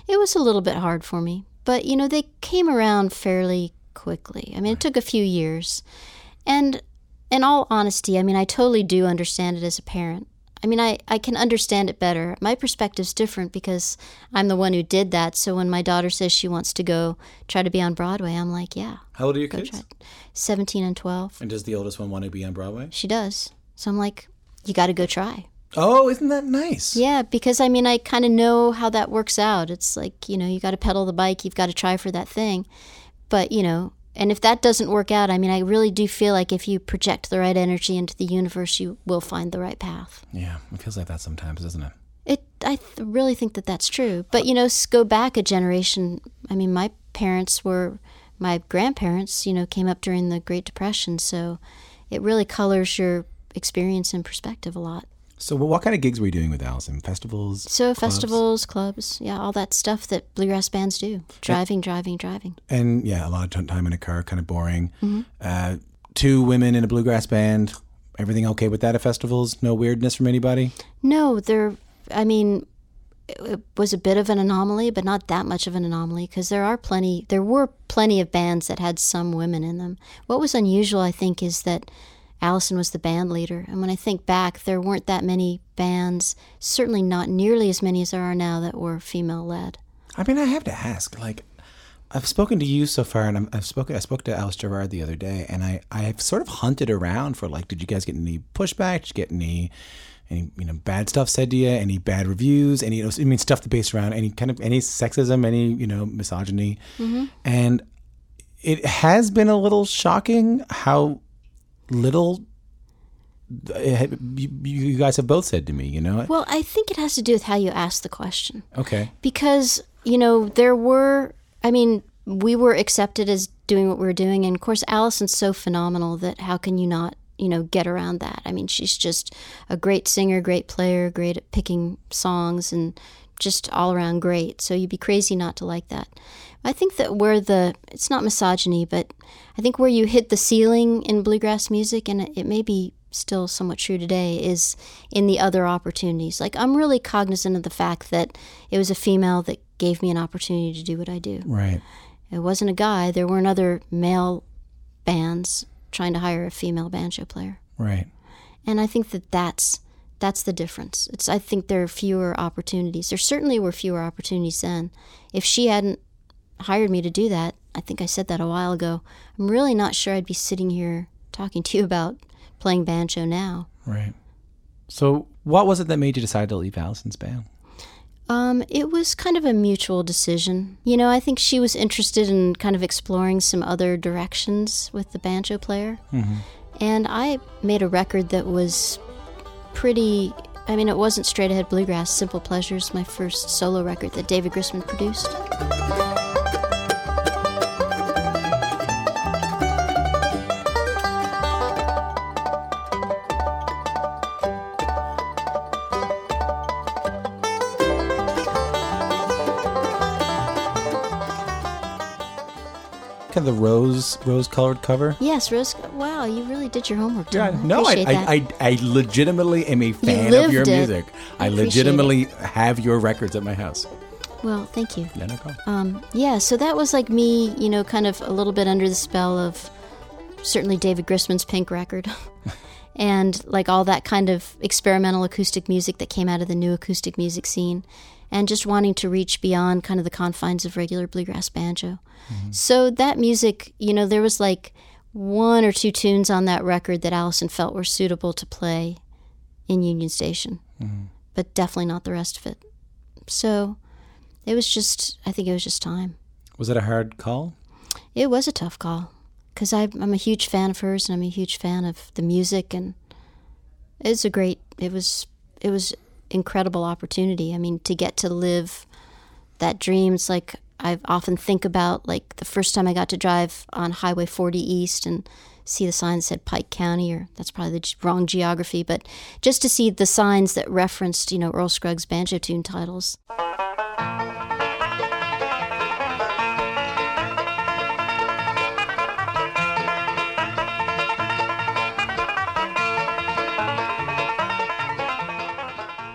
It was a little bit hard for me. But, they came around fairly quickly. It took a few years. And in all honesty, I totally do understand it as a parent. I can understand it better. My perspective's different because I'm the one who did that. So when my daughter says she wants to go try to be on Broadway, I'm yeah. How old are your kids? 17 and 12. And does the oldest one want to be on Broadway? She does. So I'm you got to go try. Oh, isn't that nice? Yeah, because I kind of know how that works out. It's you got to pedal the bike. You've got to try for that thing. But, and if that doesn't work out, I really do feel if you project the right energy into the universe, you will find the right path. Yeah, it feels like that sometimes, doesn't it? I really think that that's true. But, go back a generation. My parents were, my grandparents, came up during the Great Depression. So it really colors your experience and perspective a lot. So what kind of gigs were you doing with Allison? Festivals? So clubs? Festivals, clubs, yeah, all that stuff that bluegrass bands do. Driving. And yeah, a lot of time in a car, kind of boring. Mm-hmm. Two women in a bluegrass band, everything okay with that at festivals? No weirdness from anybody? No, it was a bit of an anomaly, but not that much of an anomaly because there were plenty of bands that had some women in them. What was unusual, I think, is that Allison was the band leader. And when I think back, there weren't that many bands, certainly not nearly as many as there are now, that were female-led. I mean, I have to ask, like, I've spoken to you so far, and I spoke to Alice Gerard the other day, and I've sort of hunted around for, like, did you guys get any pushback? Did you get any bad stuff said to you? Any bad reviews? Any, I mean, stuff that's based around any kind of, any sexism, any, misogyny? Mm-hmm. And it has been a little shocking how little you guys have both said to me, Well, I think it has to do with how you asked the question. Okay. Because, we were accepted as doing what we were doing. And, of course, Allison's so phenomenal that how can you not, get around that? I mean, she's just a great singer, great player, great at picking songs, and just all around great. So you'd be crazy not to like that. I think that it's not misogyny, but I think where you hit the ceiling in bluegrass music, and it may be still somewhat true today, is in the other opportunities. Like, I'm really cognizant of the fact that it was a female that gave me an opportunity to do what I do. Right. It wasn't a guy. There weren't other male bands trying to hire a female banjo player. Right. And I think that that's the difference. I think there are fewer opportunities. There certainly were fewer opportunities then. If she hadn't hired me to do that, I think I said that a while ago, I'm really not sure I'd be sitting here talking to you about playing banjo now. Right. So what was it that made you decide to leave Allison's band? It was kind of a mutual decision. I think she was interested in kind of exploring some other directions with the banjo player. Mm-hmm. And I made a record that was pretty, it wasn't straight ahead bluegrass. Simple Pleasures, my first solo record that David Grisman produced. The rose-colored cover. Yes, rose. Wow, you really did your homework. Yeah, I legitimately am a fan of your music. I legitimately have your records at my house. Well, thank you. Yeah, no problem. So that was like me, kind of a little bit under the spell of certainly David Grisman's Pink record, and like all that kind of experimental acoustic music that came out of the new acoustic music scene. And just wanting to reach beyond kind of the confines of regular bluegrass banjo. Mm-hmm. So that music, there was like one or two tunes on that record that Allison felt were suitable to play in Union Station, mm-hmm. but definitely not the rest of it. So I think it was just time. Was it a hard call? It was a tough call, because I'm a huge fan of hers, and I'm a huge fan of the music, and it was incredible opportunity. To get to live that dream. It's like I often think about, like, the first time I got to drive on Highway 40 East and see the sign that said Pike County, or that's probably the wrong geography, but just to see the signs that referenced, Earl Scruggs banjo tune titles.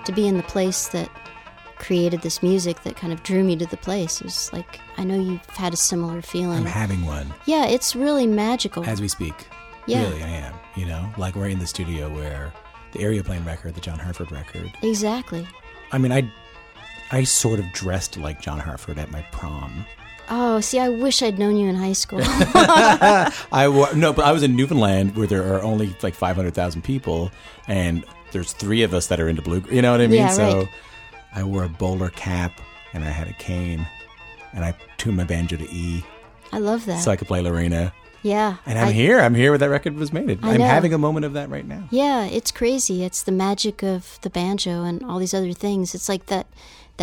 To be in the place that created this music that kind of drew me to the place. It was like, I know you've had a similar feeling. I'm having one. Yeah, it's really magical. As we speak. Yeah. Really, I am. Like, we're in the studio where the Aeroplane record, the John Hartford record. Exactly. I sort of dressed like John Hartford at my prom. Oh, see, I wish I'd known you in high school. But I was in Newfoundland, where there are only like 500,000 people, and there's three of us that are into blue. You know what I mean? Yeah, so right. I wore a bowler cap, and I had a cane, and I tuned my banjo to E. I love that. So I could play Lorena. Yeah. And I'm here where that record was made. I'm having a moment of that right now. Yeah, it's crazy. It's the magic of the banjo and all these other things. It's like that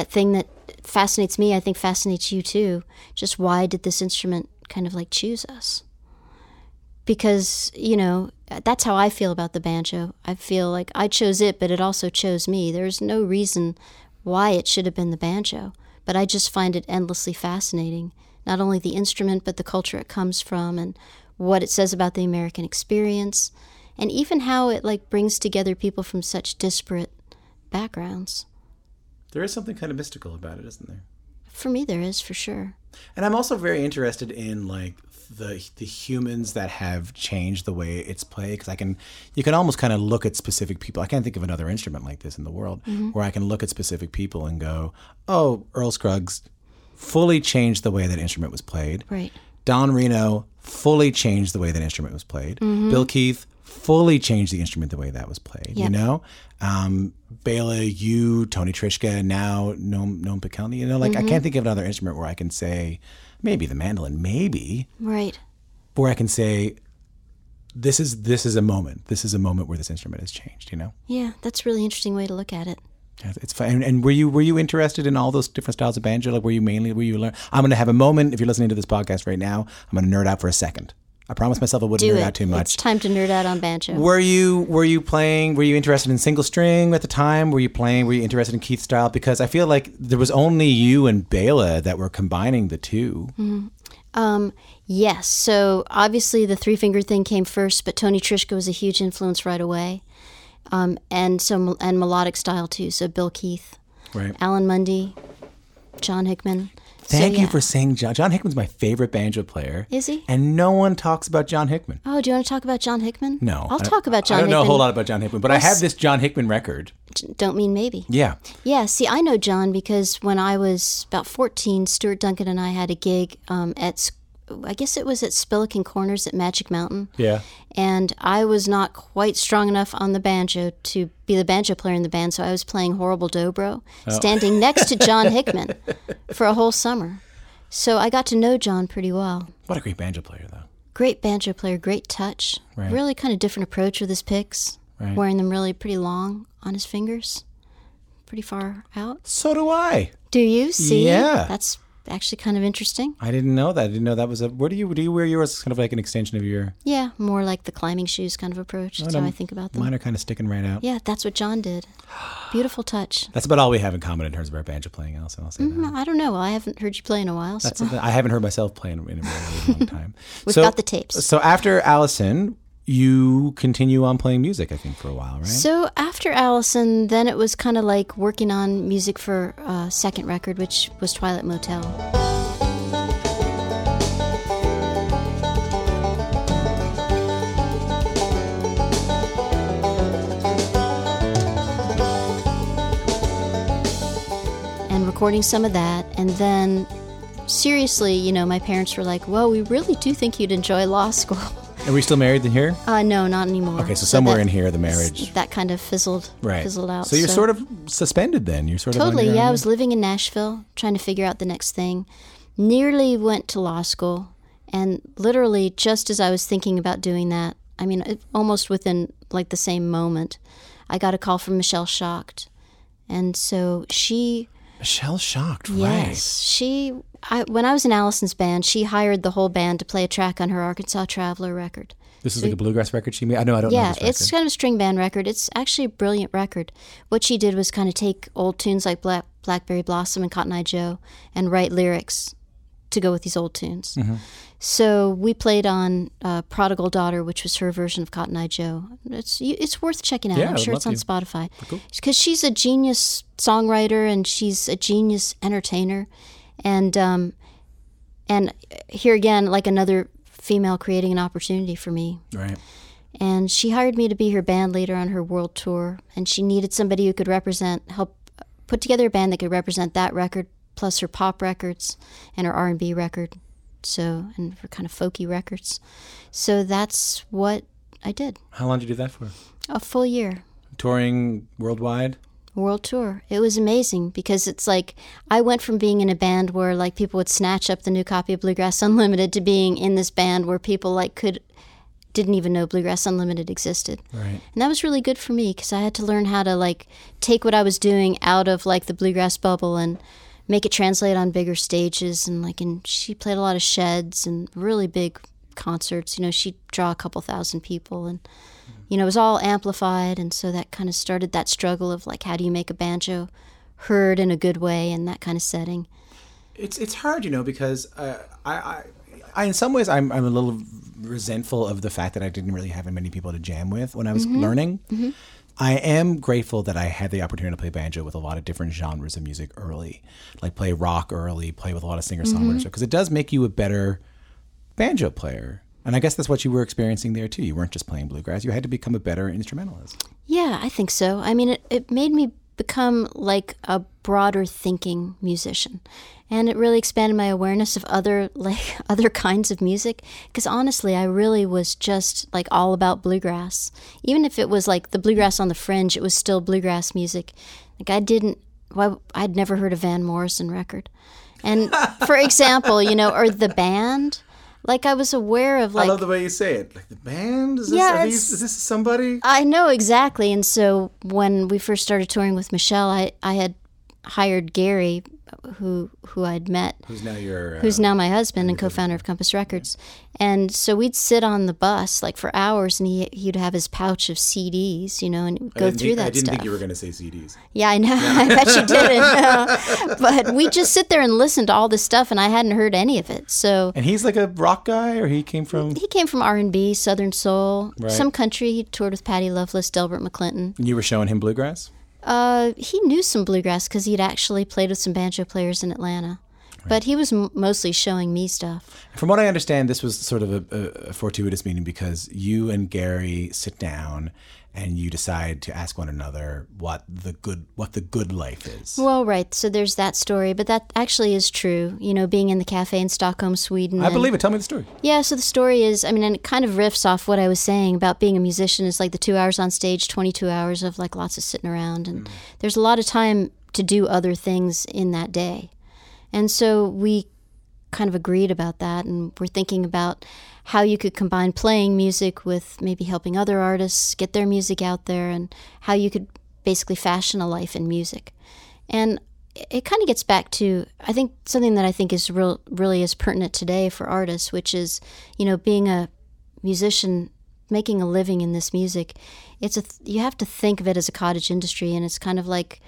thing that fascinates me, I think fascinates you too. Just why did this instrument kind of like choose us? Because, that's how I feel about the banjo. I feel like I chose it, but it also chose me. There's no reason why it should have been the banjo, but I just find it endlessly fascinating. Not only the instrument, but the culture it comes from, and what it says about the American experience, and even how it like brings together people from such disparate backgrounds. There is something kind of mystical about it, isn't there? For me, there is, for sure. And I'm also very interested in like the humans that have changed the way it's played, because you can almost kind of look at specific people. I can't think of another instrument like this in the world, mm-hmm. where I can look at specific people and go, oh, Earl Scruggs fully changed the way that instrument was played. Right. Don Reno fully changed the way that instrument was played. Mm-hmm. Bill Keith fully changed the instrument the way that was played, yep. You know? Béla, you, Tony Trishka, now Noam Pikelny, you know? Like, mm-hmm. I can't think of another instrument where I can say, maybe the mandolin, maybe. Right. Where I can say, this is a moment. This is a moment where this instrument has changed, you know? Yeah, that's a really interesting way to look at it. It's fun. And were you interested in all those different styles of banjo? Like, were you learn? I'm going to have a moment. If you're listening to this podcast right now, I'm going to nerd out for a second. I promised myself I wouldn't nerd out too much. It's time to nerd out on banjo. Were you interested in single string at the time? Were you interested in Keith's style? Because I feel like there was only you and Béla that were combining the two. Mm-hmm. Yes. So obviously the three finger thing came first, but Tony Trishka was a huge influence right away. And melodic style too. So Bill Keith, right. Alan Mundy, John Hickman. Thank you for saying John. John Hickman's my favorite banjo player. Is he? And no one talks about John Hickman. Oh, do you want to talk about John Hickman? No. I'll talk about John Hickman. I don't know a whole lot about John Hickman, but I have this John Hickman record. Don't mean maybe. Yeah. Yeah, see, I know John because when I was about 14, Stuart Duncan and I had a gig at, I guess it was at Spillikin Corners at Magic Mountain. Yeah. And I was not quite strong enough on the banjo to be the banjo player in the band, so I was playing horrible dobro, standing next to John Hickman for a whole summer. So I got to know John pretty well. What a great banjo player, though. Great banjo player, great touch. Right. Really kind of different approach with his picks, right. Wearing them really pretty long on his fingers, pretty far out. So do I. Do you? See? Yeah. That's actually kind of interesting. I didn't know that. I didn't know that was a... Do you wear yours kind of like an extension of your... Yeah, more like the climbing shoes kind of approach. That's how I think about them. Mine are kind of sticking right out. Yeah, that's what John did. Beautiful touch. That's about all we have in common in terms of our banjo playing, Allison. I'll say that. I don't know. I haven't heard you play in a while. So. I haven't heard myself play in a really long time. We've got the tapes. So after Allison... You continue on playing music, I think, for a while, right? So after Allison, then it was kind of like working on music for a second record, which was Twilight Motel. And recording some of that, and then seriously, you know, my parents were like, well, we really do think you'd enjoy law school. Are we still married in here? No, not anymore. Okay, so somewhere in here, the marriage. That kind of fizzled out. So you're sort of suspended then? You're sort totally, of yeah. Own. I was living in Nashville, trying to figure out the next thing. Nearly went to law school, and literally just as I was thinking about doing that, I mean, almost within like the same moment, I got a call from Michelle Shocked. And so she... Michelle Shocked, right. Yes, when I was in Allison's band, she hired the whole band to play a track on her Arkansas Traveler record. This is like a bluegrass record she made? I don't know this record. It's kind of a string band record. It's actually a brilliant record. What she did was kind of take old tunes like Blackberry Blossom and Cotton Eye Joe and write lyrics to go with these old tunes. Mm-hmm. So we played on Prodigal Daughter, which was her version of Cotton Eye Joe. It's worth checking out. Yeah, I'm sure it's on Spotify. Cool. Because she's a genius songwriter and she's a genius entertainer. And here again, like another female creating an opportunity for me. Right. And she hired me to be her band leader on her world tour. And she needed somebody who could help put together a band that could represent that record plus her pop records and her R&B record. So, and for kind of folky records. So that's what I did. How long did you do that for? A full year. Touring worldwide? World tour. It was amazing because it's like I went from being in a band where like people would snatch up the new copy of Bluegrass Unlimited to being in this band where people like didn't even know Bluegrass Unlimited existed. Right. And that was really good for me because I had to learn how to like take what I was doing out of like the bluegrass bubble and make it translate on bigger stages and she played a lot of sheds and really big concerts. You know, she'd draw a couple thousand people and, you know, it was all amplified. And so that kind of started that struggle of like, how do you make a banjo heard in a good way in that kind of setting? It's hard, you know, because I in some ways I'm a little resentful of the fact that I didn't really have many people to jam with when I was mm-hmm. learning. Mm-hmm. I am grateful that I had the opportunity to play banjo with a lot of different genres of music early, like play rock early, play with a lot of singer-songwriters, because mm-hmm. it does make you a better banjo player. And I guess that's what you were experiencing there, too. You weren't just playing bluegrass. You had to become a better instrumentalist. Yeah, I think so. I mean, it made me become like a broader thinking musician. And it really expanded my awareness of other kinds of music, because honestly, I really was just like all about bluegrass. Even if it was like the bluegrass on the fringe, it was still bluegrass music. Like I'd never heard a Van Morrison record. And for example, or the band, like I was aware of like... I love the way you say it. Like the band? Is this somebody? I know, exactly. And so when we first started touring with Michelle, I had hired Gary, who I'd met, who's now my husband and co-founder of Compass Records, and so we'd sit on the bus like for hours, and he'd have his pouch of CDs, and go through that stuff. I didn't think you were going to say CDs. Yeah, I know. No. I bet you didn't. But we just sit there and listen to all this stuff, and I hadn't heard any of it. So. And he's like a rock guy, or he came from R&B, Southern Soul, some country. He toured with Patti Loveless, Delbert McClinton. And you were showing him bluegrass? He knew some bluegrass because he'd actually played with some banjo players in Atlanta, but he was mostly showing me stuff. From what I understand, this was sort of a fortuitous meeting because you and Gary sit down and you decide to ask one another what the good life is. Well, right. So there's that story, but that actually is true. Being in the cafe in Stockholm, Sweden. I believe it. Tell me the story. Yeah. So the story is, and it kind of riffs off what I was saying about being a musician is like the 2 hours on stage, 22 hours of like lots of sitting around. And there's a lot of time to do other things in that day. And so we kind of agreed about that. And we're thinking about how you could combine playing music with maybe helping other artists get their music out there, and how you could basically fashion a life in music. And it kind of gets back to, I think, something that I think is really is pertinent today for artists, which is, being a musician, making a living in this music. You have to think of it as a cottage industry, and it's kind of like,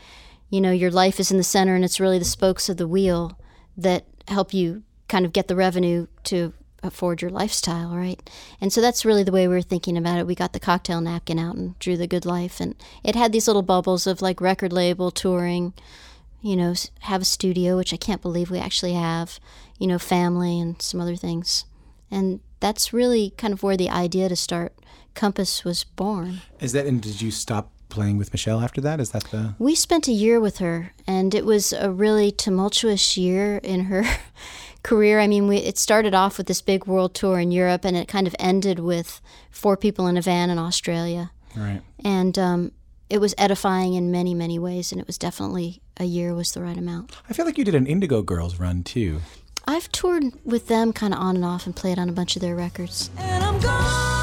your life is in the center, and it's really the spokes of the wheel that help you kind of get the revenue to afford your lifestyle, right? And so that's really the way we were thinking about it. We got the cocktail napkin out and drew the good life, and it had these little bubbles of like record label, touring, have a studio, which I can't believe we actually have, family and some other things. And that's really kind of where the idea to start Compass was born. Is that, and did you stop playing with Michelle after that? Is that the... We spent a year with her, and it was a really tumultuous year in her career. It started off with this big world tour in Europe, and it kind of ended with 4 people in a van in Australia. Right. And it was edifying in many, many ways, and it was definitely a year was the right amount. I feel like you did an Indigo Girls run, too. I've toured with them kind of on and off and played on a bunch of their records. And I'm gone.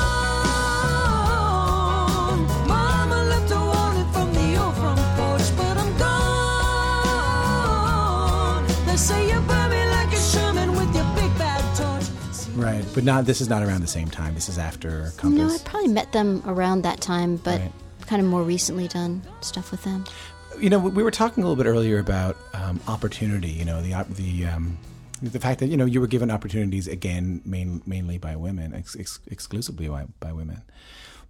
Right, but this is not around the same time. This is after Compass. No, I probably met them around that time, but kind of more recently done stuff with them. We were talking a little bit earlier about opportunity, the fact that, you were given opportunities, again, mainly by women, exclusively by women.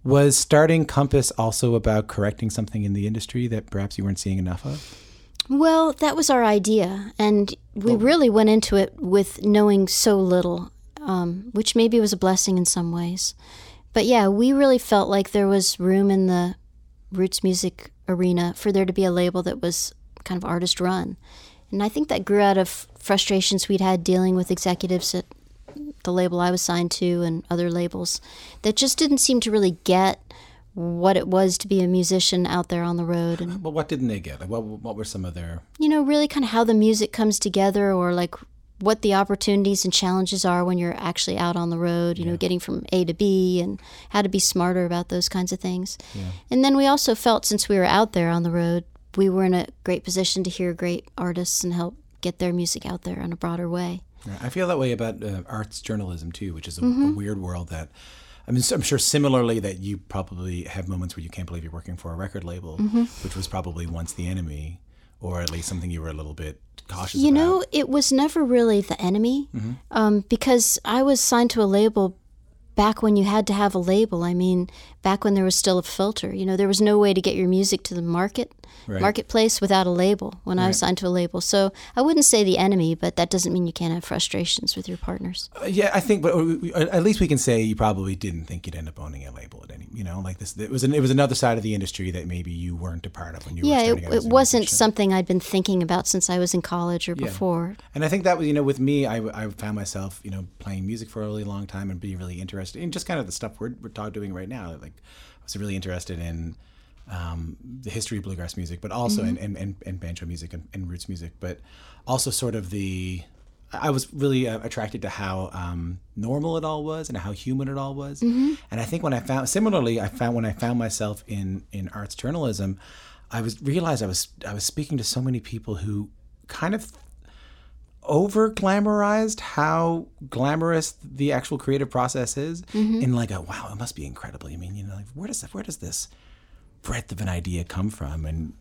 Was starting Compass also about correcting something in the industry that perhaps you weren't seeing enough of? Well, that was our idea, and we really went into it with knowing so little. Which maybe was a blessing in some ways. But yeah, we really felt like there was room in the roots music arena for there to be a label that was kind of artist run. And I think that grew out of frustrations we'd had dealing with executives at the label I was signed to and other labels that just didn't seem to really get what it was to be a musician out there on the road. And, but what didn't they get? Like what were some of their... really kind of how the music comes together, or like what the opportunities and challenges are when you're actually out on the road, getting from A to B, and how to be smarter about those kinds of things. Yeah. And then we also felt, since we were out there on the road, we were in a great position to hear great artists and help get their music out there in a broader way. Yeah, I feel that way about arts journalism, too, which is a weird world that... I'm sure similarly that you probably have moments where you can't believe you're working for a record label, which was probably once the enemy, or at least something you were a little bit cautious about. It was never really the enemy, because I was signed to a label back when you had to have a label. Back when there was still a filter. There was no way to get your music to the market. Right. Marketplace without a label when I was signed to a label. So I wouldn't say the enemy, but that doesn't mean you can't have frustrations with your partners. Yeah, I think, but at least we can say you probably didn't think you'd end up owning a label at any, you know, like this. It was another side of the industry that maybe you weren't a part of when you were starting out. Yeah, it wasn't something I'd been thinking about since I was in college or before. And I think that was, you know, with me, I found myself, you know, playing music for a really long time and being really interested in just kind of the stuff we're doing right now. Like, I was really interested in the history of bluegrass music, but also in banjo music and roots music, but also sort of I was really attracted to how normal it all was and how human it all was. Mm-hmm. And I think when I found myself in arts journalism, I realized I was speaking to so many people who kind of over glamorized how glamorous the actual creative process is, in like a wow, it must be incredible. I mean, you know, like, where does this breadth of an idea come from? And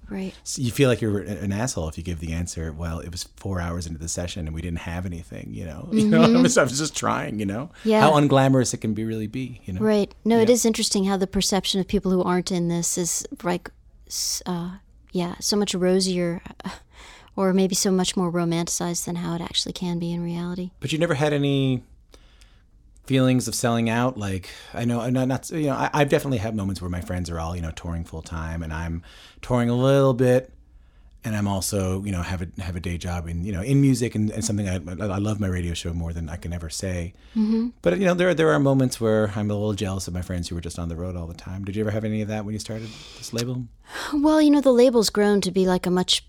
you feel like you're an asshole if you give the answer, well, it was 4 hours into the session and we didn't have anything, you know. Mm-hmm. You know, I was just trying, you know. Yeah. How unglamorous it can really be, you know. Right. No, it is interesting how the perception of people who aren't in this is like so much rosier or maybe so much more romanticized than how it actually can be in reality. But you never had any feelings of selling out? Like, I know I'm not, you know, I've definitely had moments where my friends are all, you know, touring full time and I'm touring a little bit, and I'm also, you know, have a day job in, you know, in music and something I love my radio show more than I can ever say. Mm-hmm. But you know, there are moments where I'm a little jealous of my friends who were just on the road all the time. Did you ever have any of that when you started this label? Well, you know, the label's grown to be like a much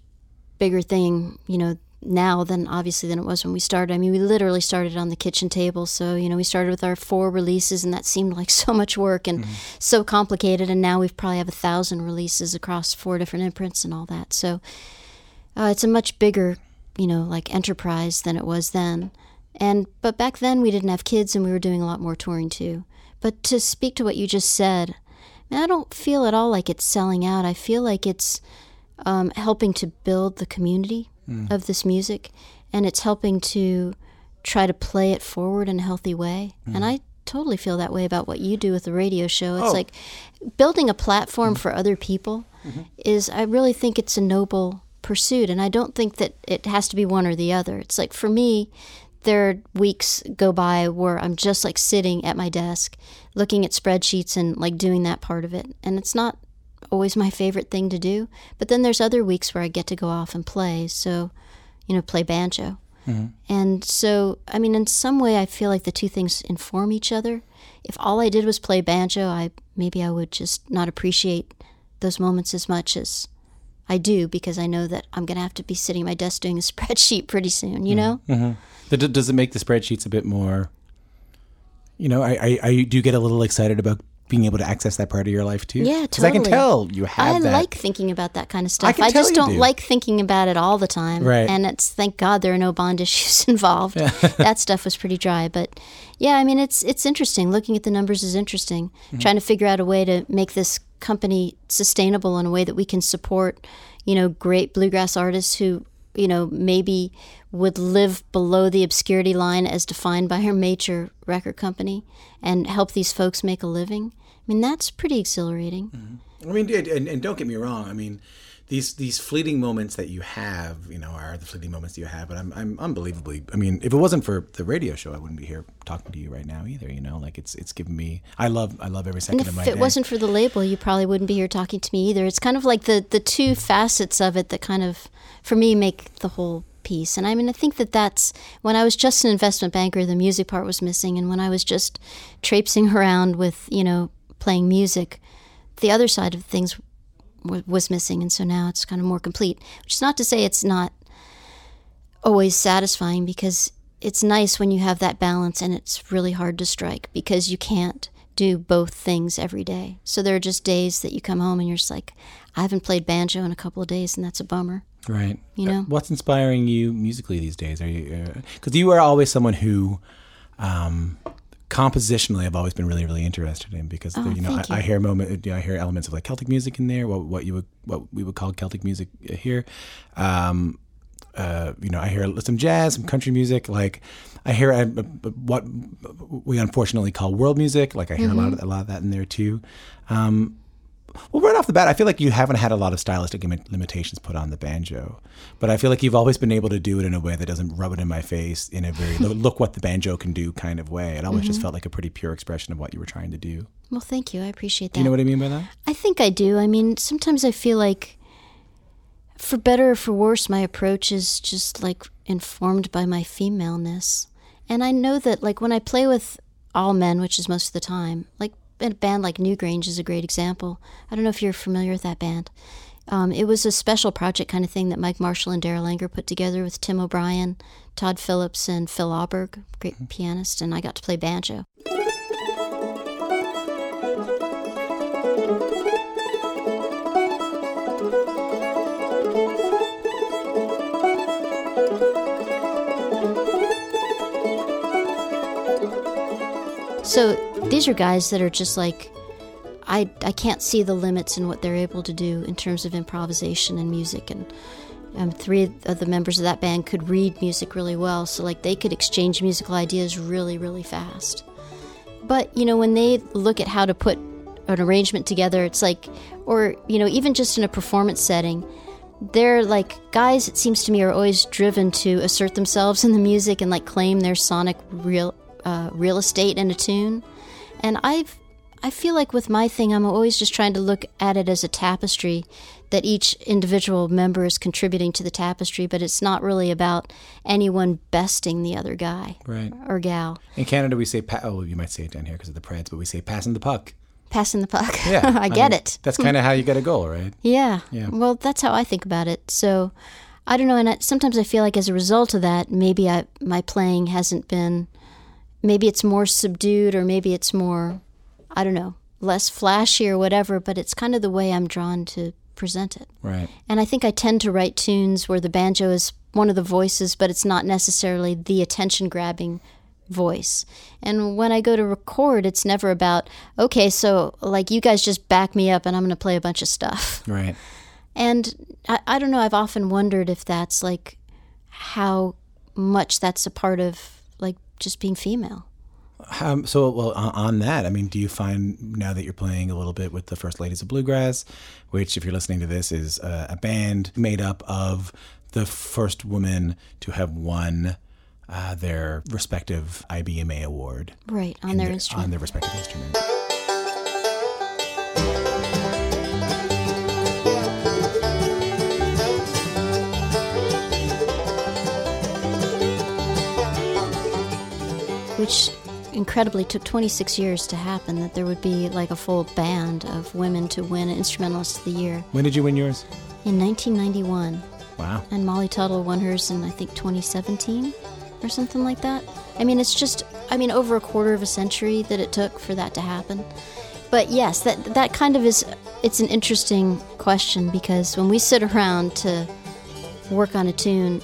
bigger thing, you know, now than it was when we started. I mean, we literally started on the kitchen table. So, you know, we started with our 4 releases and that seemed like so much work and so complicated. And now we probably have 1,000 releases across 4 different imprints and all that. So it's a much bigger, you know, like enterprise than it was then. But back then we didn't have kids and we were doing a lot more touring too. But to speak to what you just said, I don't feel at all like it's selling out. I feel like it's helping to build the community of this music, and it's helping to try to play it forward in a healthy way. And I totally feel that way about what you do with the radio show. It's like building a platform for other people is, I really think it's a noble pursuit, and I don't think that it has to be one or the other. It's like, for me, there are weeks go by where I'm just like sitting at my desk looking at spreadsheets and like doing that part of it, and it's not always my favorite thing to do. But then there's other weeks where I get to go off and play. So, you know, play banjo. Mm-hmm. And so, I mean, in some way, I feel like the two things inform each other. If all I did was play banjo, maybe I would just not appreciate those moments as much as I do, because I know that I'm going to have to be sitting at my desk doing a spreadsheet pretty soon, you know? Mm-hmm. Does it make the spreadsheets a bit more, you know, I do get a little excited about being able to access that part of your life too? Yeah, totally. Because I can tell you have I that. I like thinking about that kind of stuff. I just don't like thinking about it all the time. Right. And it's, thank God there are no bond issues involved. Yeah. That stuff was pretty dry. But yeah, I mean, it's interesting. Looking at the numbers is interesting. Mm-hmm. Trying to figure out a way to make this company sustainable in a way that we can support, you know, great bluegrass artists who, you know, maybe would live below the obscurity line as defined by her major record company, and help these folks make a living. I mean, that's pretty exhilarating. Mm-hmm. I mean, and don't get me wrong. I mean, these fleeting moments that you have, you know, are the fleeting moments you have. But I'm unbelievably, I mean, if it wasn't for the radio show, I wouldn't be here talking to you right now either. You know, like it's given me, I love every second of my day. If it wasn't for the label, you probably wouldn't be here talking to me either. It's kind of like the two facets of it that kind of, for me, make the whole piece. And I mean, I think that's when I was just an investment banker, the music part was missing. And when I was just traipsing around with, you know, playing music, the other side of things was missing. And so now it's kind of more complete, which is not to say it's not always satisfying, because it's nice when you have that balance, and it's really hard to strike because you can't do both things every day. So there are just days that you come home and you're just like, I haven't played banjo in a couple of days, and that's a bummer. Right. You know? What's inspiring you musically these days? Are you, because you are always someone who, compositionally, I've always been really, really interested in, because you know, I hear elements of like Celtic music in there, what we would call Celtic music here. You know, I hear some jazz, some country music. Like, I hear what we unfortunately call world music. Like, I hear a lot of that in there too. Well, right off the bat, I feel like you haven't had a lot of stylistic limitations put on the banjo, but I feel like you've always been able to do it in a way that doesn't rub it in my face in a very look what the banjo can do kind of way. It always just felt like a pretty pure expression of what you were trying to do. Well, thank you. I appreciate that. Do you know what I mean by that? I think I do. I mean, sometimes I feel like, for better or for worse, my approach is just like informed by my femaleness. And I know that like when I play with all men, which is most of the time, like a band like Newgrange is a great example. I don't know if you're familiar with that band. It was a special project kind of thing that Mike Marshall and Daryl Langer put together with Tim O'Brien, Todd Phillips, and Phil Auberg, great pianist, and I got to play banjo. So these are guys that are just like, I can't see the limits in what they're able to do in terms of improvisation and music. And three of the members of that band could read music really well. So like they could exchange musical ideas really, really fast. But, you know, when they look at how to put an arrangement together, it's like, or, you know, even just in a performance setting, they're like guys, it seems to me, are always driven to assert themselves in the music and like claim their sonic real estate and a tune. And I feel like with my thing, I'm always just trying to look at it as a tapestry, that each individual member is contributing to the tapestry, but it's not really about anyone besting the other guy or gal. In Canada, we say, you might say it down here because of the Preds, but we say passing the puck. Passing the puck. Yeah. I mean, it. That's kind of how you get a goal, right? Yeah. Well, that's how I think about it. So I don't know. And sometimes I feel like as a result of that, maybe my playing hasn't been... Maybe it's more subdued, or maybe it's more, I don't know, less flashy or whatever, but it's kind of the way I'm drawn to present it. Right. And I think I tend to write tunes where the banjo is one of the voices, but it's not necessarily the attention-grabbing voice. And when I go to record, it's never about, okay, so like you guys just back me up and I'm going to play a bunch of stuff. Right. And I don't know, I've often wondered if that's like how much that's a part of just being female. On that, I mean, do you find now that you're playing a little bit with the First Ladies of Bluegrass, which if you're listening to this is a band made up of the first woman to have won their respective IBMA award. Right, on their instrument. On their respective instruments. Which incredibly took 26 years to happen, that there would be like a full band of women to win an Instrumentalist of the Year. When did you win yours? In 1991. Wow. And Molly Tuttle won hers in, I think, 2017 or something like that. I mean, it's just, over a quarter of a century that it took for that to happen. But yes, that kind of is, it's an interesting question, because when we sit around to work on a tune,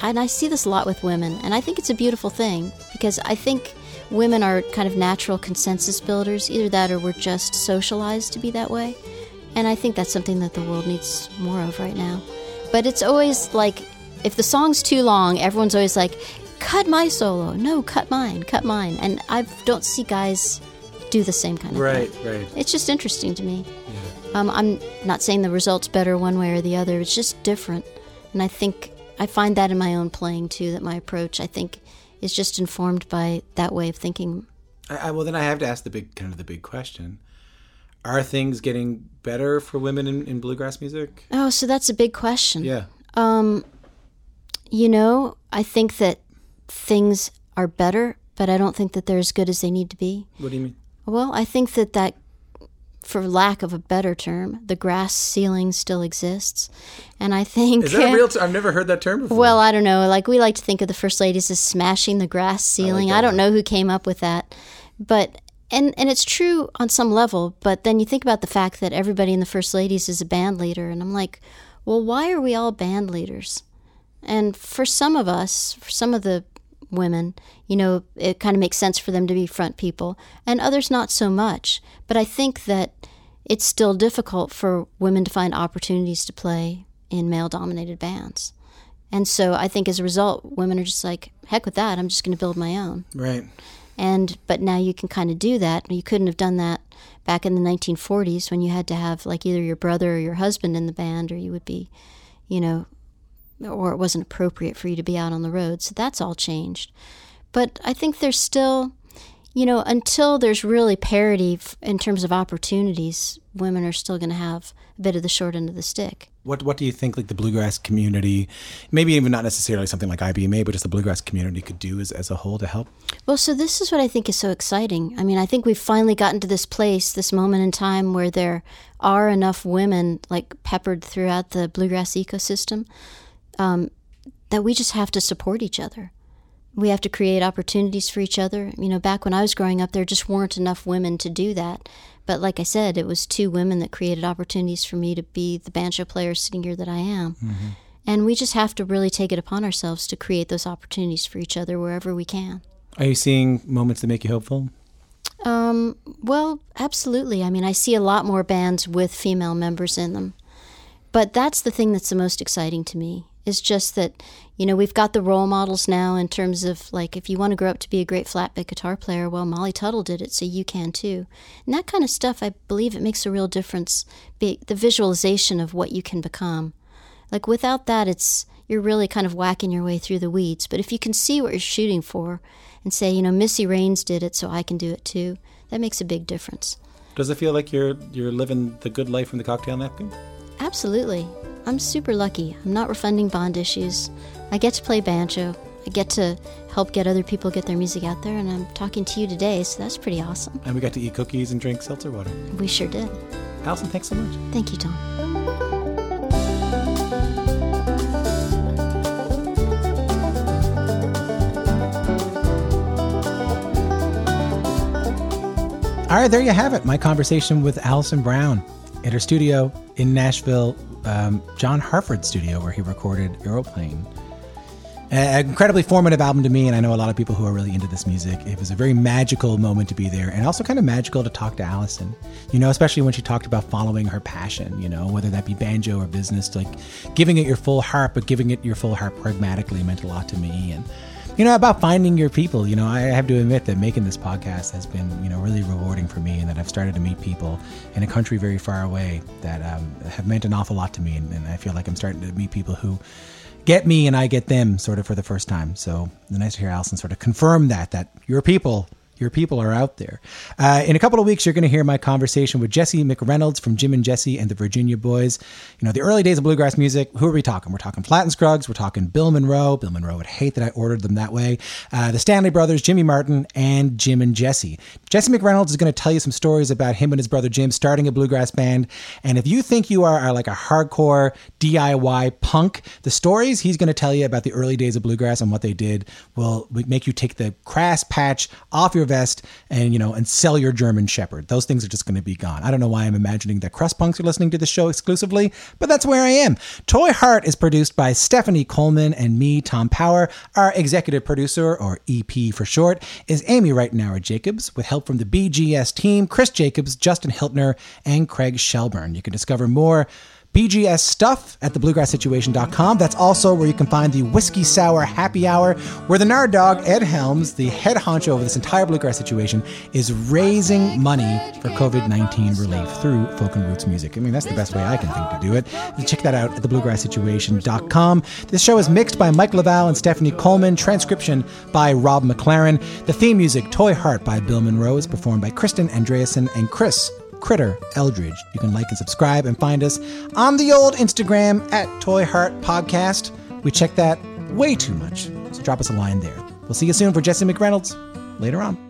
and I see this a lot with women, and I think it's a beautiful thing, because I think women are kind of natural consensus builders, either that or we're just socialized to be that way. And I think that's something that the world needs more of right now. But it's always like, if the song's too long, everyone's always like, cut my solo, no, cut mine. And I don't see guys do the same kind of thing. Right. It's just interesting to me. Yeah. I'm not saying the result's better one way or the other, it's just different. And I find that in my own playing, too, that my approach, I think, is just informed by that way of thinking. Then I have to ask the big question. Are things getting better for women in bluegrass music? Oh, so that's a big question. Yeah. You know, I think that things are better, but I don't think that they're as good as they need to be. What do you mean? Well, I think that for lack of a better term, the glass ceiling still exists. And I think... Is that a real term? I've never heard that term before. Well, I don't know. Like, we like to think of the First Ladies as smashing the glass ceiling. I don't know who came up with that. But, and it's true on some level, but then you think about the fact that everybody in the First Ladies is a band leader. And I'm like, well, why are we all band leaders? And for some of us, for some of the women, you know, it kind of makes sense for them to be front people, and others not so much. But I think that it's still difficult for women to find opportunities to play in male-dominated bands. And so I think as a result, women are just like, heck with that, I'm just going to build my own. Right. But now you can kind of do that. You couldn't have done that back in the 1940s when you had to have like either your brother or your husband in the band, or you would be, you know, or it wasn't appropriate for you to be out on the road. So that's all changed. But I think there's still, you know, until there's really parity in terms of opportunities, women are still going to have a bit of the short end of the stick. What do you think like the bluegrass community, maybe even not necessarily something like IBMA, but just the bluegrass community could do as a whole to help? Well, so this is what I think is so exciting. I mean, I think we've finally gotten to this place, this moment in time where there are enough women like peppered throughout the bluegrass ecosystem that we just have to support each other. We have to create opportunities for each other. You know, back when I was growing up, there just weren't enough women to do that. But like I said, it was two women that created opportunities for me to be the banjo player sitting here that I am. Mm-hmm. And we just have to really take it upon ourselves to create those opportunities for each other wherever we can. Are you seeing moments that make you hopeful? Well, absolutely. I mean, I see a lot more bands with female members in them. But that's the thing that's the most exciting to me. It's just that, you know, we've got the role models now in terms of, like, if you want to grow up to be a great flatbed guitar player, well, Molly Tuttle did it, so you can too. And that kind of stuff, I believe it makes a real difference, the visualization of what you can become. Like, without that, you're really kind of whacking your way through the weeds. But if you can see what you're shooting for and say, you know, Missy Raines did it, so I can do it too, that makes a big difference. Does it feel like you're living the good life from the cocktail napkin? Absolutely. I'm super lucky. I'm not refunding bond issues. I get to play banjo. I get to help get other people get their music out there, and I'm talking to you today, so that's pretty awesome. And we got to eat cookies and drink seltzer water. We sure did. Allison, thanks so much. Thank you, Tom. All right, there you have it, my conversation with Allison Brown at her studio in Nashville, John Harford's studio, where he recorded Aeroplane. An incredibly formative album to me, and I know a lot of people who are really into this music. It was a very magical moment to be there, and also kind of magical to talk to Allison, you know, especially when she talked about following her passion, you know, whether that be banjo or business, like giving it your full heart, but giving it your full heart pragmatically meant a lot to me. And, you know, about finding your people, you know, I have to admit that making this podcast has been, you know, really rewarding for me, and that I've started to meet people in a country very far away that have meant an awful lot to me. And I feel like I'm starting to meet people who get me and I get them sort of for the first time. So it's nice to hear Allison sort of confirm that your people are out there. In a couple of weeks, you're going to hear my conversation with Jesse McReynolds from Jim and Jesse and the Virginia Boys. You know, the early days of bluegrass music. Who are we talking? We're talking Platt and Scruggs. We're talking Bill Monroe. Bill Monroe would hate that I ordered them that way. The Stanley Brothers, Jimmy Martin, and Jim and Jesse. Jesse McReynolds is going to tell you some stories about him and his brother Jim starting a bluegrass band. And if you think you are like a hardcore DIY punk, the stories he's going to tell you about the early days of bluegrass and what they did will make you take the crass patch off your vest and, you know, and sell your German Shepherd. Those things are just going to be gone. I don't know why I'm imagining that crust punks are listening to the show exclusively, but that's where I am. Toy Heart is produced by Stephanie Coleman and me, Tom Power. Our executive producer, or EP for short, is Amy Reitenauer Jacobs, with help from the BGS team, Chris Jacobs, Justin Hiltner, and Craig Shelburne. You can discover more BGS stuff at thebluegrasssituation.com. That's also where you can find the Whiskey Sour Happy Hour, where the Nard Dog, Ed Helms, the head honcho of this entire bluegrass situation, is raising money for COVID-19 relief through folk and roots music. I mean, that's the best way I can think to do it. Check that out at thebluegrasssituation.com. This show is mixed by Mike Laval and Stephanie Coleman. Transcription by Rob McLaren. The theme music, Toy Heart by Bill Monroe, is performed by Kristen Andreasen and Chris Critter Eldridge. You can like and subscribe and find us on the old Instagram at Toy Heart Podcast. We check that way too much, so drop us a line there. We'll see you soon for Jesse McReynolds later on.